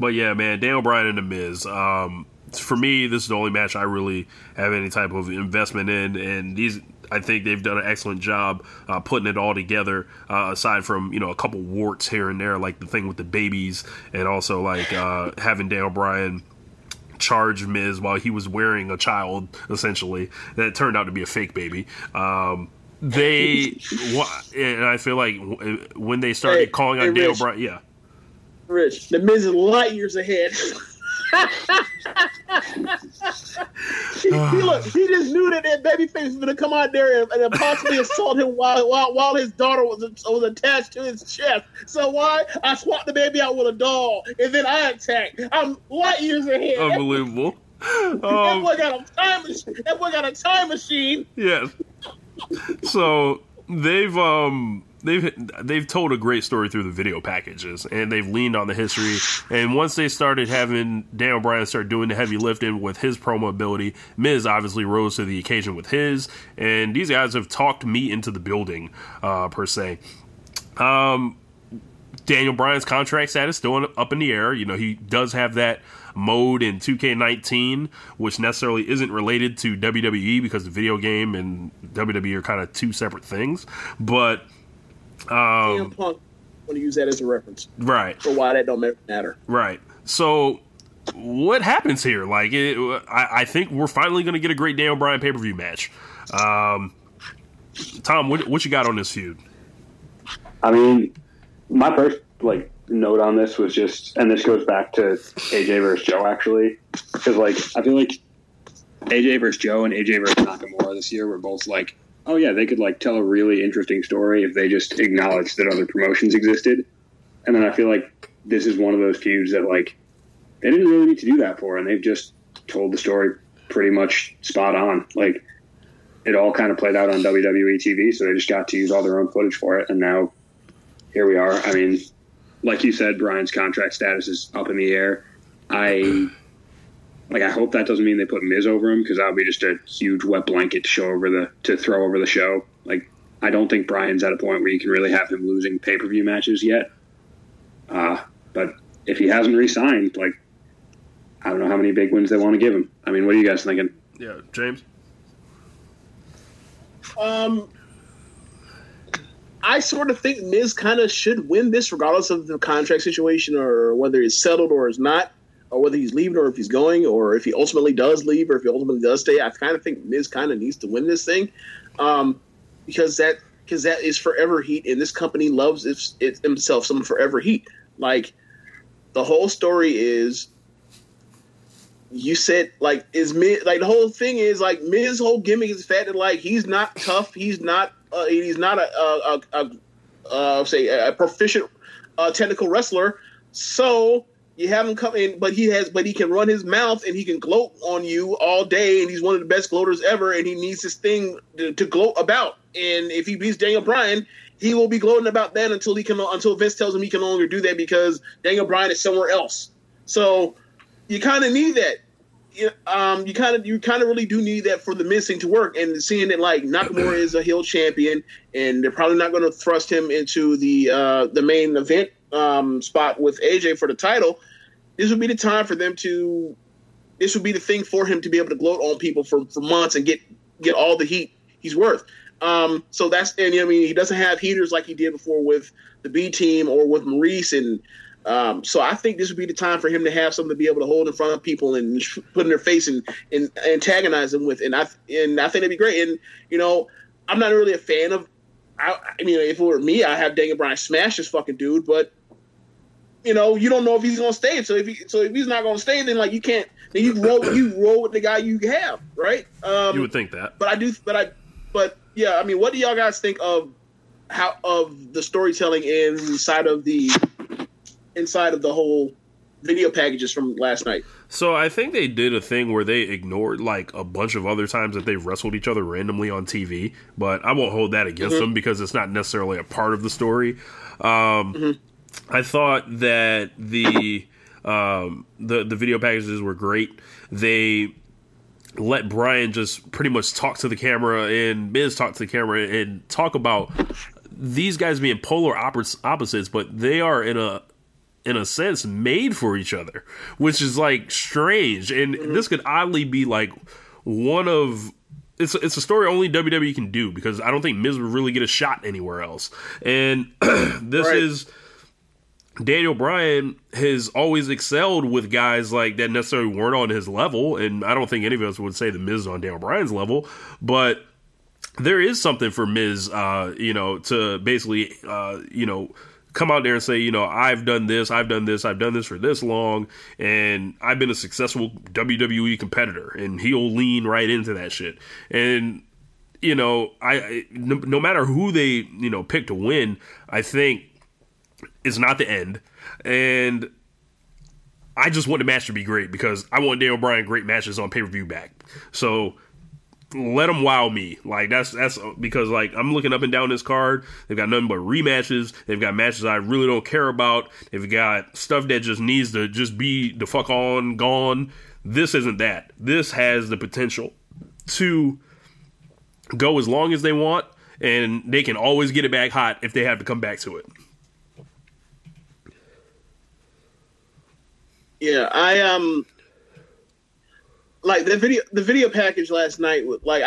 But yeah, man, Daniel Bryan and The Miz. For me, this is the only match I really have any type of investment in, and these I think they've done an excellent job putting it all together. Aside from a couple warts here and there, like the thing with the babies, and also like having Daniel Bryan charge Miz while he was wearing a child, essentially, that turned out to be a fake baby. And I feel like when they started calling out Daniel Bryan, yeah. Rich, The Miz is light years ahead. He just knew that babyface was gonna come out there and possibly assault him while his daughter was attached to his chest. So why I swapped the baby out with a doll and then I attacked. I'm light years ahead. Unbelievable. That boy got a time machine. Yes. So They've told a great story through the video packages, and they've leaned on the history. And once they started having Daniel Bryan start doing the heavy lifting with his promo ability, Miz obviously rose to the occasion with his. And these guys have talked me into the building, per se. Daniel Bryan's contract status still up in the air. He does have that mode in 2K19, which necessarily isn't related to WWE because the video game and WWE are kind of two separate things, but. CM Punk, I want to use that as a reference, right? For why that don't matter, right? So, what happens here? Like, I think we're finally going to get a great Daniel Bryan pay-per-view match. Tom, what you got on this feud? I mean, my first note on this was just, and this goes back to AJ versus Joe actually, because I feel like AJ versus Joe and AJ versus Nakamura this year were both like. Oh, yeah, they could, tell a really interesting story if they just acknowledged that other promotions existed. And then I feel like this is one of those feuds that, they didn't really need to do that for, and they've just told the story pretty much spot on. It all kind of played out on WWE TV, so they just got to use all their own footage for it, and now here we are. I mean, like you said, Bryan's contract status is up in the air. I hope that doesn't mean they put Miz over him, because that would be just a huge wet blanket to throw over the show. I don't think Bryan's at a point where you can really have him losing pay-per-view matches yet. But if he hasn't re-signed, I don't know how many big wins they want to give him. I mean, what are you guys thinking? Yeah, James? I sort of think Miz kind of should win this, regardless of the contract situation or whether it's settled or it's not. Or whether he's leaving or if he's going or if he ultimately does leave or if he ultimately does stay, I kind of think Miz kind of needs to win this thing because that is forever heat, and this company loves itself some forever heat. The whole story is you said is Miz, the whole thing is Miz's whole gimmick is the fact that he's not tough, he's not a proficient technical wrestler, so. You have him come in, but he can run his mouth and he can gloat on you all day, and he's one of the best gloaters ever, and he needs this thing to gloat about. And if he beats Daniel Bryan, he will be gloating about that until Vince tells him he can no longer do that because Daniel Bryan is somewhere else. So you kind of need that. you kind of really do need that for the Miz thing to work. And seeing that like Nakamura is a heel champion, and they're probably not going to thrust him into the main event spot with AJ for the title. This would be the time for them to. This would be the thing for him to be able to gloat on people for months and get all the heat he's worth. So that's, and I mean, he doesn't have heaters like he did before with the B team or with Maurice. And so I think this would be the time for him to have something to be able to hold in front of people and put in their face and antagonize them with. And I think it'd be great. And, you know, I'm not really a fan of, I mean, if it were me, I'd have Daniel Bryan smash this fucking dude, but you know, you don't know if he's going to stay. So if he's not going to stay, then like you can't, then you roll with the guy you have. Right. You would think that, but yeah, I mean, what do y'all guys think of the storytelling inside of the whole video packages from last night? So I think they did a thing where they ignored like a bunch of other times that they've wrestled each other randomly on TV, but I won't hold that against them because it's not necessarily a part of the story. I thought that the video packages were great. They let Brian just pretty much talk to the camera and Miz talk to the camera and talk about these guys being polar opposites, but they are in a sense made for each other, which is like strange. And this could oddly be like one of it's a story only WWE can do, because I don't think Miz would really get a shot anywhere else. And this is Daniel Bryan has always excelled with guys like that necessarily weren't on his level, and I don't think any of us would say the Miz is on Daniel Bryan's level, but there is something for Miz, to basically, come out there and say, I've done this for this long, and I've been a successful WWE competitor, and he'll lean right into that shit. And no matter who they pick to win, I think it's not the end. And I just want the match to be great because I want Daniel Bryan great matches on pay-per-view back. So let them wow me. Like that's because like I'm looking up and down this card. They've got nothing but rematches. They've got matches I really don't care about. They've got stuff that just needs to just be the fuck on gone. This isn't that. This has the potential to go as long as they want, and they can always get it back hot if they have to come back to it. Yeah, I like the video package last night. Like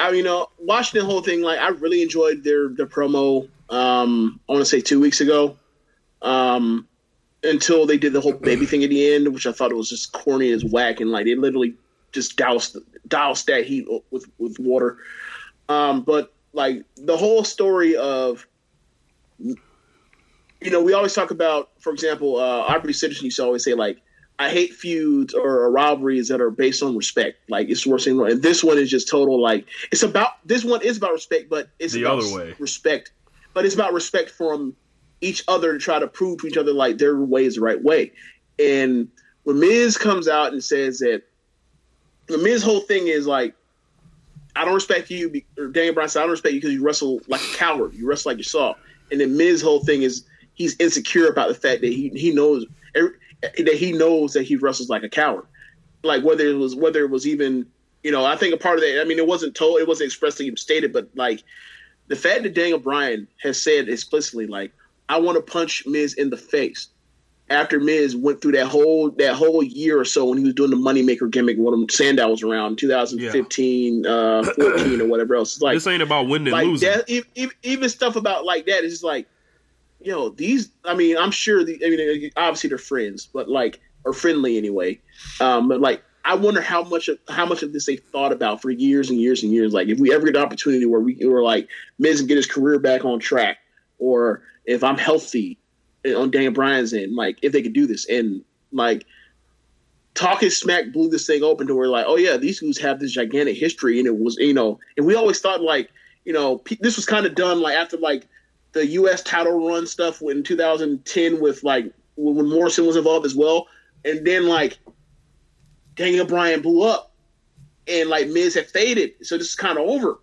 watching the whole thing, like I really enjoyed their promo. I want to say 2 weeks ago, until they did the whole baby thing at the end, which I thought it was just corny as whack, and like they literally just doused that heat with water. But like the whole story of. We always talk about, for example, Aubrey Citizen used to always say like, I hate feuds or rivalries that are based on respect. Like it's worse than, and this one is just total. Like it's about, this one is about respect, but it's the about other way. Respect, but it's about respect from each other to try to prove to each other like their way is the right way. And when Miz comes out and says that, the Miz whole thing is like, I don't respect you, or Daniel Bryan said, I don't respect you because you wrestle like a coward. You wrestle like you saw. And then Miz whole thing is he's insecure about the fact that he knows. That he knows that he wrestles like a coward, like whether it was even I think a part of that. I mean, it wasn't told, it wasn't expressly stated, but like the fact that Daniel Bryan has said explicitly, like I want to punch Miz in the face. After Miz went through that whole year or so when he was doing the Moneymaker gimmick when Sandow was around, 2015, 14 or whatever else. It's like this ain't about winning and losing. That, even stuff about like that is just like. I'm sure obviously they're friends, but like, or friendly anyway. But like, I wonder how much of this they thought about for years and years and years. Like, if we ever get an opportunity where we were like, Miz can get his career back on track, or if I'm healthy on Daniel Bryan's end, like if they could do this, and like talking smack blew this thing open to where like, oh yeah, these dudes have this gigantic history, and it was and we always thought like this was kind of done like after like. The U.S. title run stuff in 2010 with like when Morrison was involved as well, and then like Daniel Bryan blew up, and like Miz had faded, so this is kind of over,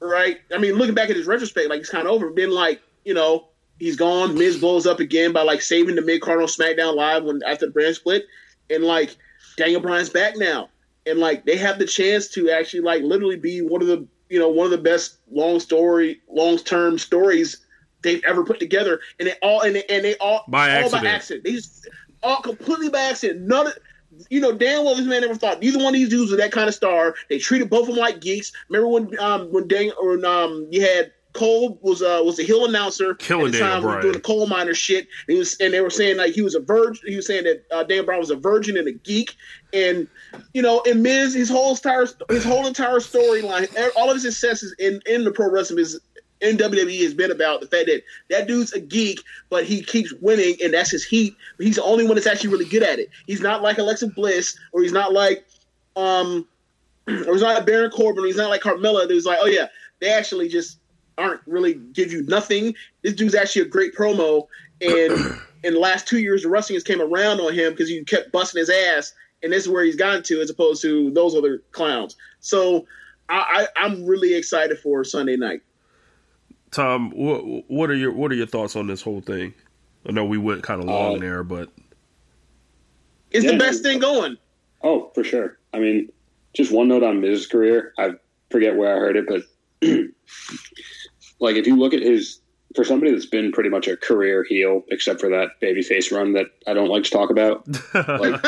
right? I mean, looking back at his retrospect, like it's kind of over. Been like he's gone. Miz blows up again by like saving the mid-card on SmackDown Live when after the brand split, and like Daniel Bryan's back now, and like they have the chance to actually like literally be one of the, you know, one of the best long-term stories they've ever put together, and they all by accident. They just all completely by accident. None of, you know, damn well this man never thought neither one of these dudes was that kind of star. They treated both of them like geeks. Remember when you had Cole was the heel announcer killing at the time, doing the coal miner shit. And they were saying like he was a virgin. He was saying that Daniel Bryan was a virgin and a geek. And you know, and Miz, his whole entire storyline, all of his successes in the pro wrestling business in WWE has been about the fact that dude's a geek, but he keeps winning, and that's his heat. He's the only one that's actually really good at it. He's not like Alexa Bliss, or he's not like or he's not like Baron Corbin, or he's not like Carmella. Who's like, oh yeah, they actually just aren't really give you nothing. This dude's actually a great promo, and in the last 2 years the wrestling has came around on him because you kept busting his ass, and this is where he's gotten to as opposed to those other clowns. So I'm really excited for Sunday night. Tom, what are your thoughts on this whole thing? I know we went kind of long there, but it's the best thing going. Oh, for sure. I mean, just one note on Miz's career. I forget where I heard it, but like if you look at his, for somebody that's been pretty much a career heel, except for that babyface run that I don't like to talk about, like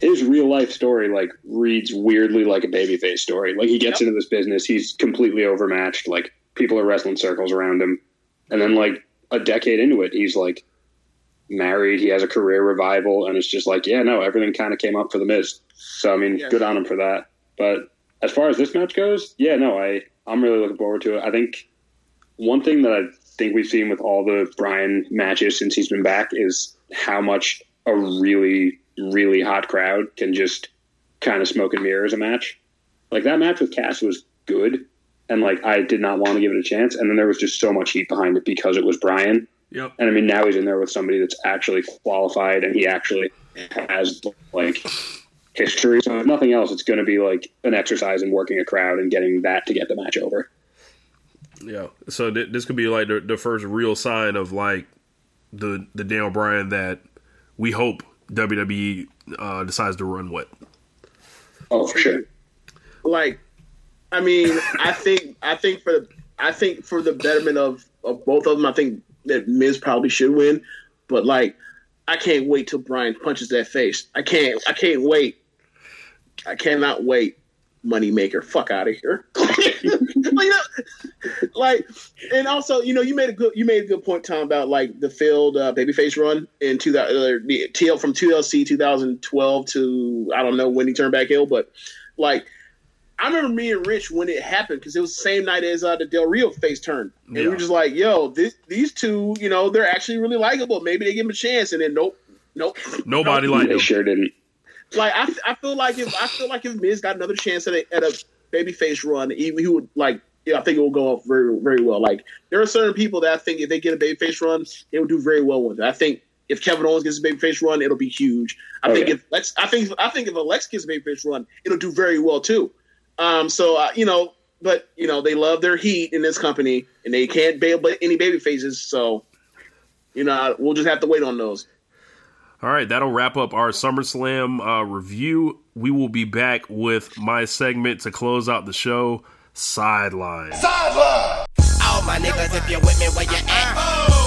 his real life story like reads weirdly like a babyface story. Like he gets into this business, he's completely overmatched. Like people are wrestling circles around him, and then like a decade into it, he's like married. He has a career revival, and it's just like, yeah, no, everything kind of came up for the Miz. So I mean, good on him for that. But as far as this match goes, yeah, no, I'm really looking forward to it. I think one thing that I think we've seen with all the Bryan matches since he's been back is how much a really, really hot crowd can just kind of smoke and mirrors a match. Like that match with Cass was good, and like I did not want to give it a chance, and then there was just so much heat behind it because it was Bryan. Yep. And I mean, now he's in there with somebody that's actually qualified, and he actually has like history. So if nothing else, it's going to be like an exercise in working a crowd and getting that to get the match over. Yeah. So this could be like the first real sign of like the Daniel Bryan that we hope WWE decides to run with. Oh, for sure. Like, I mean, I think for the betterment of both of them, I think that Miz probably should win, but like, I can't wait till Bryan punches that face. I can't wait. I cannot wait, moneymaker. Fuck out of here. And also, you know, you made a good point, Tom, about like the failed babyface run in from TLC 2012 to I don't know when he turned back heel, but like I remember me and Rich when it happened because it was the same night as the Del Rio face turn, and we were just like, "Yo, these two, you know, they're actually really likable. Maybe they give him a chance." And then nope, nobody liked him. They sure didn't. Like I feel like if Miz got another chance at a babyface run, he would like. Yeah, I think it will go off very, very well. Like there are certain people that I think if they get a babyface run, they will do very well with it. I think if Kevin Owens gets a babyface run, it'll be huge. I think if Alexa gets a babyface run, it'll do very well too. You know, but you know, they love their heat in this company, and they can't bail any baby faces. So, you know, we'll just have to wait on those. All right, that'll wrap up our SummerSlam review. We will be back with my segment to close out the show. Sideline. All my niggas, if you're with me, where you at?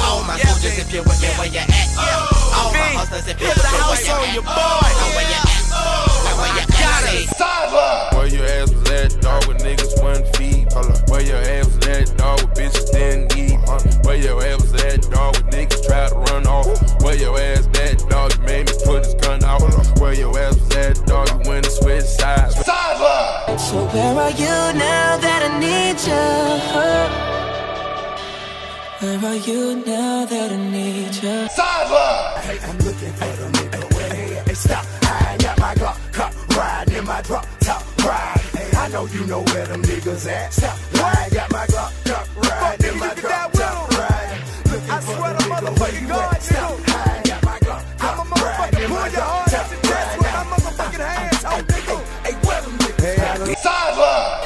All my soldiers, if you're with me, where you at? All my hustlers, if you're with me, where you at? Your boy, where you at? Where your ass was at, dog, with niggas wasn't feed. Where your ass was at, dog, with bitches didn't eat. Where your ass was at, dog, with niggas tried to run off. Where your ass at, dog, made me put his gun out. Where your ass was at, dog, you went and switched sides. Sideline! So where are you now that I need you? Where are you now that I need you? Sideline! I'm looking for the nigga where they stop. I got my Glock, cop, ride in my drop top, ride. Hey, I know you know where them niggas at. Stop, I got my Glock, cop, ride in my drop top, ride. I swear to motherfucking God, stop. I got my Glock, cop, ride in my drop top, ride. With my motherfucking hands, oh nigga, hey, where them niggas at? Sideline.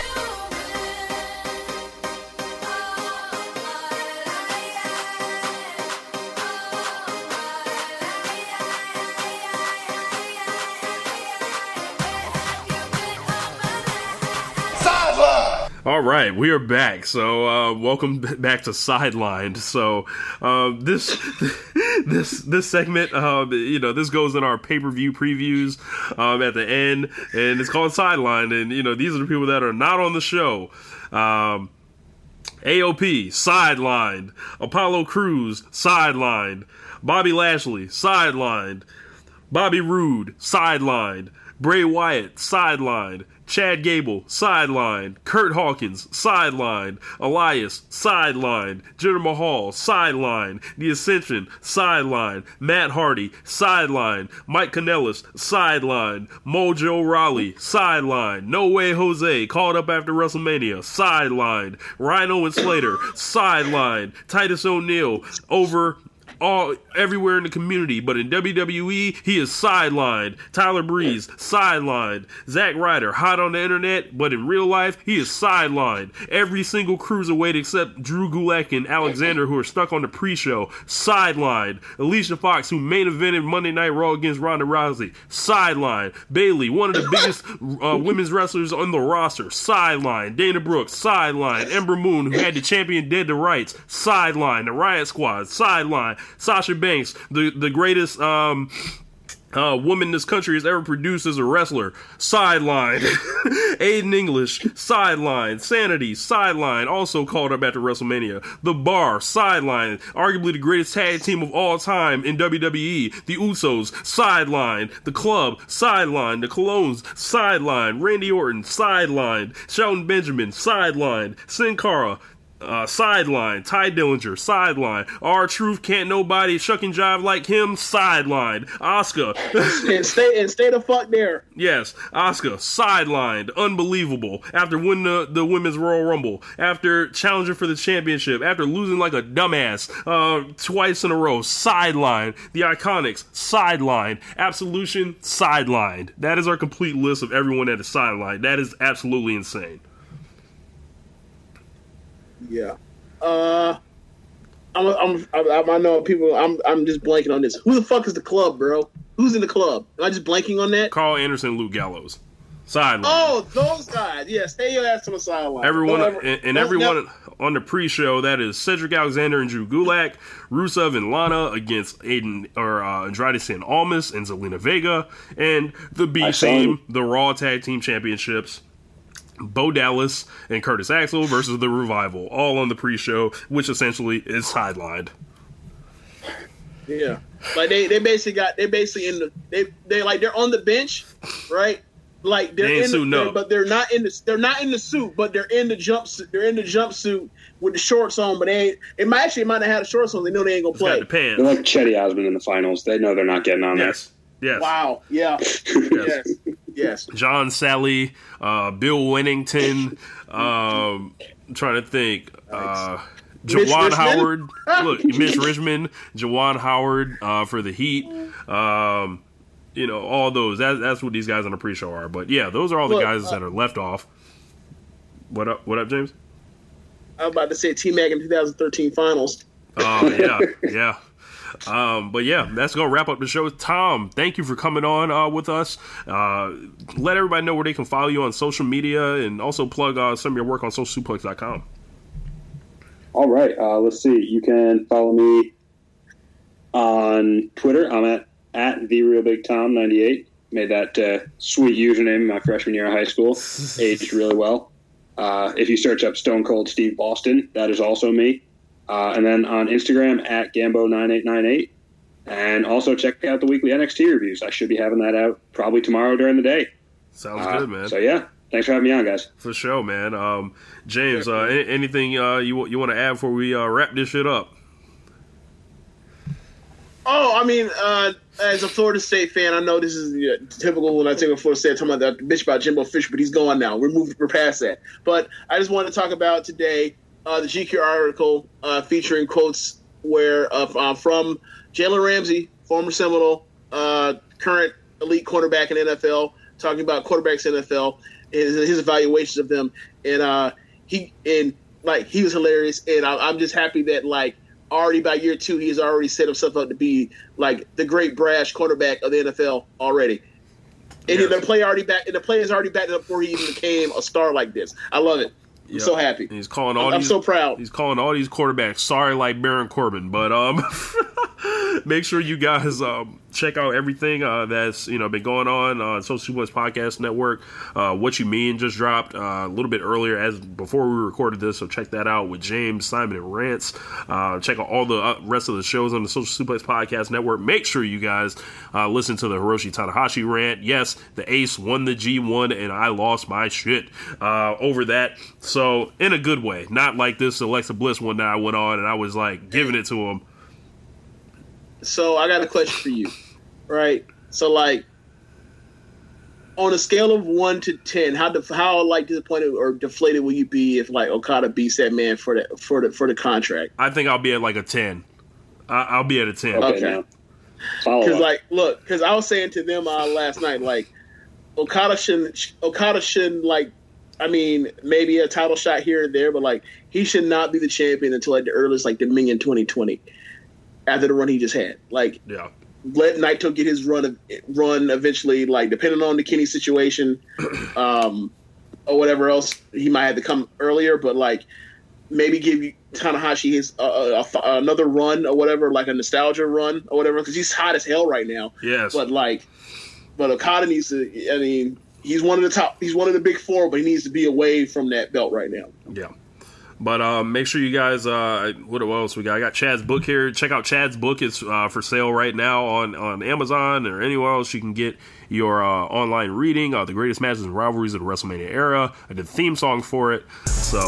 All right, we are back. So, welcome back to Sidelined. So, this segment, this goes in our pay-per-view previews at the end, and it's called Sidelined. And these are the people that are not on the show. AOP sidelined, Apollo Crews sidelined, Bobby Lashley sidelined, Bobby Roode sidelined, Bray Wyatt sidelined, Chad Gable sidelined, Curt Hawkins sidelined, Elias sidelined, Jinder Mahal sidelined, The Ascension sidelined, Matt Hardy sidelined, Mike Kanellis sidelined, Mojo Rawley sidelined, No Way Jose called up after WrestleMania sidelined, Rhino and Slater sidelined, Titus O'Neil over everywhere in the community, but in WWE, he is sidelined. Tyler Breeze, sidelined. Zack Ryder, hot on the internet, but in real life, he is sidelined. Every single cruiserweight except Drew Gulak and Alexander, who are stuck on the pre-show, sidelined. Alicia Fox, who main evented Monday Night Raw against Ronda Rousey, sidelined. Bayley, one of the biggest women's wrestlers on the roster, sidelined. Dana Brooke, sidelined. Ember Moon, who had the champion dead to rights, sidelined. The Riot Squad, sidelined. Sasha Banks, the greatest woman this country has ever produced as a wrestler, sidelined. Aiden English, sidelined. Sanity, sidelined. Also called up after WrestleMania. The Bar, sidelined. Arguably the greatest tag team of all time in WWE. The Usos, sidelined. The Club, sidelined. The Colognes, sidelined. Randy Orton, sidelined. Shelton Benjamin, sidelined. Sin Cara, sideline. Ty Dillinger, sideline. R-Truth, can't nobody shuck and jive like him, sideline. Asuka. and stay the fuck there. Yes, Asuka, sidelined. Unbelievable. After winning the Women's Royal Rumble. After challenging for the championship. After losing like a dumbass twice in a row, sideline. The Iconics, sideline. Absolution, sidelined. That is our complete list of everyone that is sidelined. That is absolutely insane. Yeah, I know people. I'm just blanking on this. Who the fuck is the Club, bro? Who's in the Club? Am I just blanking on that? Carl Anderson, Luke Gallows, sideline. Oh, those guys. Yeah, stay your ass on the sideline. Everyone on the pre-show. That is Cedric Alexander and Drew Gulak, Rusev and Lana against Andrade San Almas and Zelina Vega, and the B Team, the Raw Tag Team Championships. Bo Dallas and Curtis Axel versus The Revival, all on the pre-show, which essentially is sidelined. Yeah, like they're on the bench, right? Like they're in the jumpsuit with the shorts on, but they might not have the shorts on. They know they ain't gonna play. They're like Chetty Osman in the finals. They know they're not getting on there. Yes. Wow. Yeah. Yes. Yes. John Sally, Bill Wennington, I'm trying to think, Jawan Howard, Mitch Richmond, Jawan Howard for the Heat, all those. That's what these guys on the pre-show are. But yeah, those are all the guys that are left off. What up, James? I was about to say T-Mac in 2013 finals. Yeah. But yeah, that's going to wrap up the show. Tom, thank you for coming on with us. Let everybody know where they can follow you on social media, and also plug some of your work on socialsuplex.com. All right. Let's see. You can follow me on Twitter. I'm at TheRealBigTom98. Made that sweet username my freshman year of high school. Aged really well. If you search up Stone Cold Steve Boston, that is also me. And then on Instagram at Gambo9898, and also check out the weekly NXT reviews. I should be having that out probably tomorrow during the day. Sounds good, man. So yeah, thanks for having me on, guys. For sure, man. James, anything you want to add before we wrap this shit up? Oh, I mean, as a Florida State fan, I know this is typical when I take a Florida State, I'm talking about that bitch about Jimbo Fisher, but he's gone now. We're past that. But I just wanted to talk about today. The GQ article featuring quotes from Jalen Ramsey, former Seminole, current elite quarterback in the NFL, talking about quarterbacks in the NFL, his evaluations of them, and he was hilarious, and I'm just happy that already by year two he's already set himself up to be the great brash quarterback of the NFL already. And the play is already backed up before he even became a star like this. I love it. I'm so happy. And he's calling all I'm so proud. He's calling all these quarterbacks. Sorry, like Baron Corbin, but make sure you guys check out everything that's been going on Social West Podcast Network. What You Mean just dropped a little bit earlier as before we recorded this, so check that out with James, Simon, and Rance. Check out all the rest of the shows on the Social Suplex Podcast Network. Make sure you guys listen to the Hiroshi Tanahashi rant. Yes, the Ace won the G1, and I lost my shit over that. So in a good way, not like this Alexa Bliss one that I went on and I was like giving it to him. So I got a question for you, right? So like, on a scale of 1 to 10, how like disappointed or deflated will you be if like Okada beats that man for the contract? I think I'll be at like a 10. I'll be at a 10. Okay. Because like, look, because I was saying to them last night, like Okada shouldn't like. I mean, maybe a title shot here and there, but like he should not be the champion until at the earliest, like Dominion 2020, after the run he just had. Like, yeah. Let Naito get his run eventually. Like, depending on the Kenny situation, or whatever else, he might have to come earlier. But like, maybe give Tanahashi his another run or whatever, like a nostalgia run or whatever, because he's hot as hell right now. Yes. But Okada needs to. I mean. He's one of the top. He's one of the big four, but he needs to be away from that belt right now. Yeah, but make sure you guys. What else we got? I got Chad's book here. Check out Chad's book. It's for sale right now on Amazon or anywhere else you can get your online reading. The greatest matches and rivalries of the WrestleMania era. I did a theme song for it. So,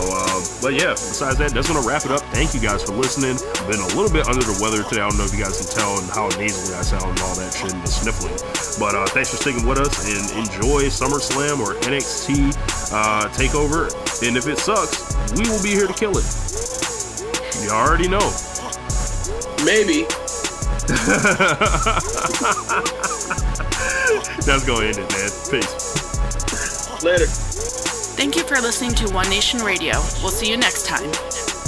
but yeah. Besides that, that's gonna wrap it up. Thank you guys for listening. I've been a little bit under the weather today. I don't know if you guys can tell and how nasally I sound and all that shit and the sniffling. But thanks for sticking with us and enjoy SummerSlam or NXT TakeOver. And if it sucks, we will be here to kill it. You already know. Maybe. That's going to end it, man. Peace. Later. Thank you for listening to One Nation Radio. We'll see you next time.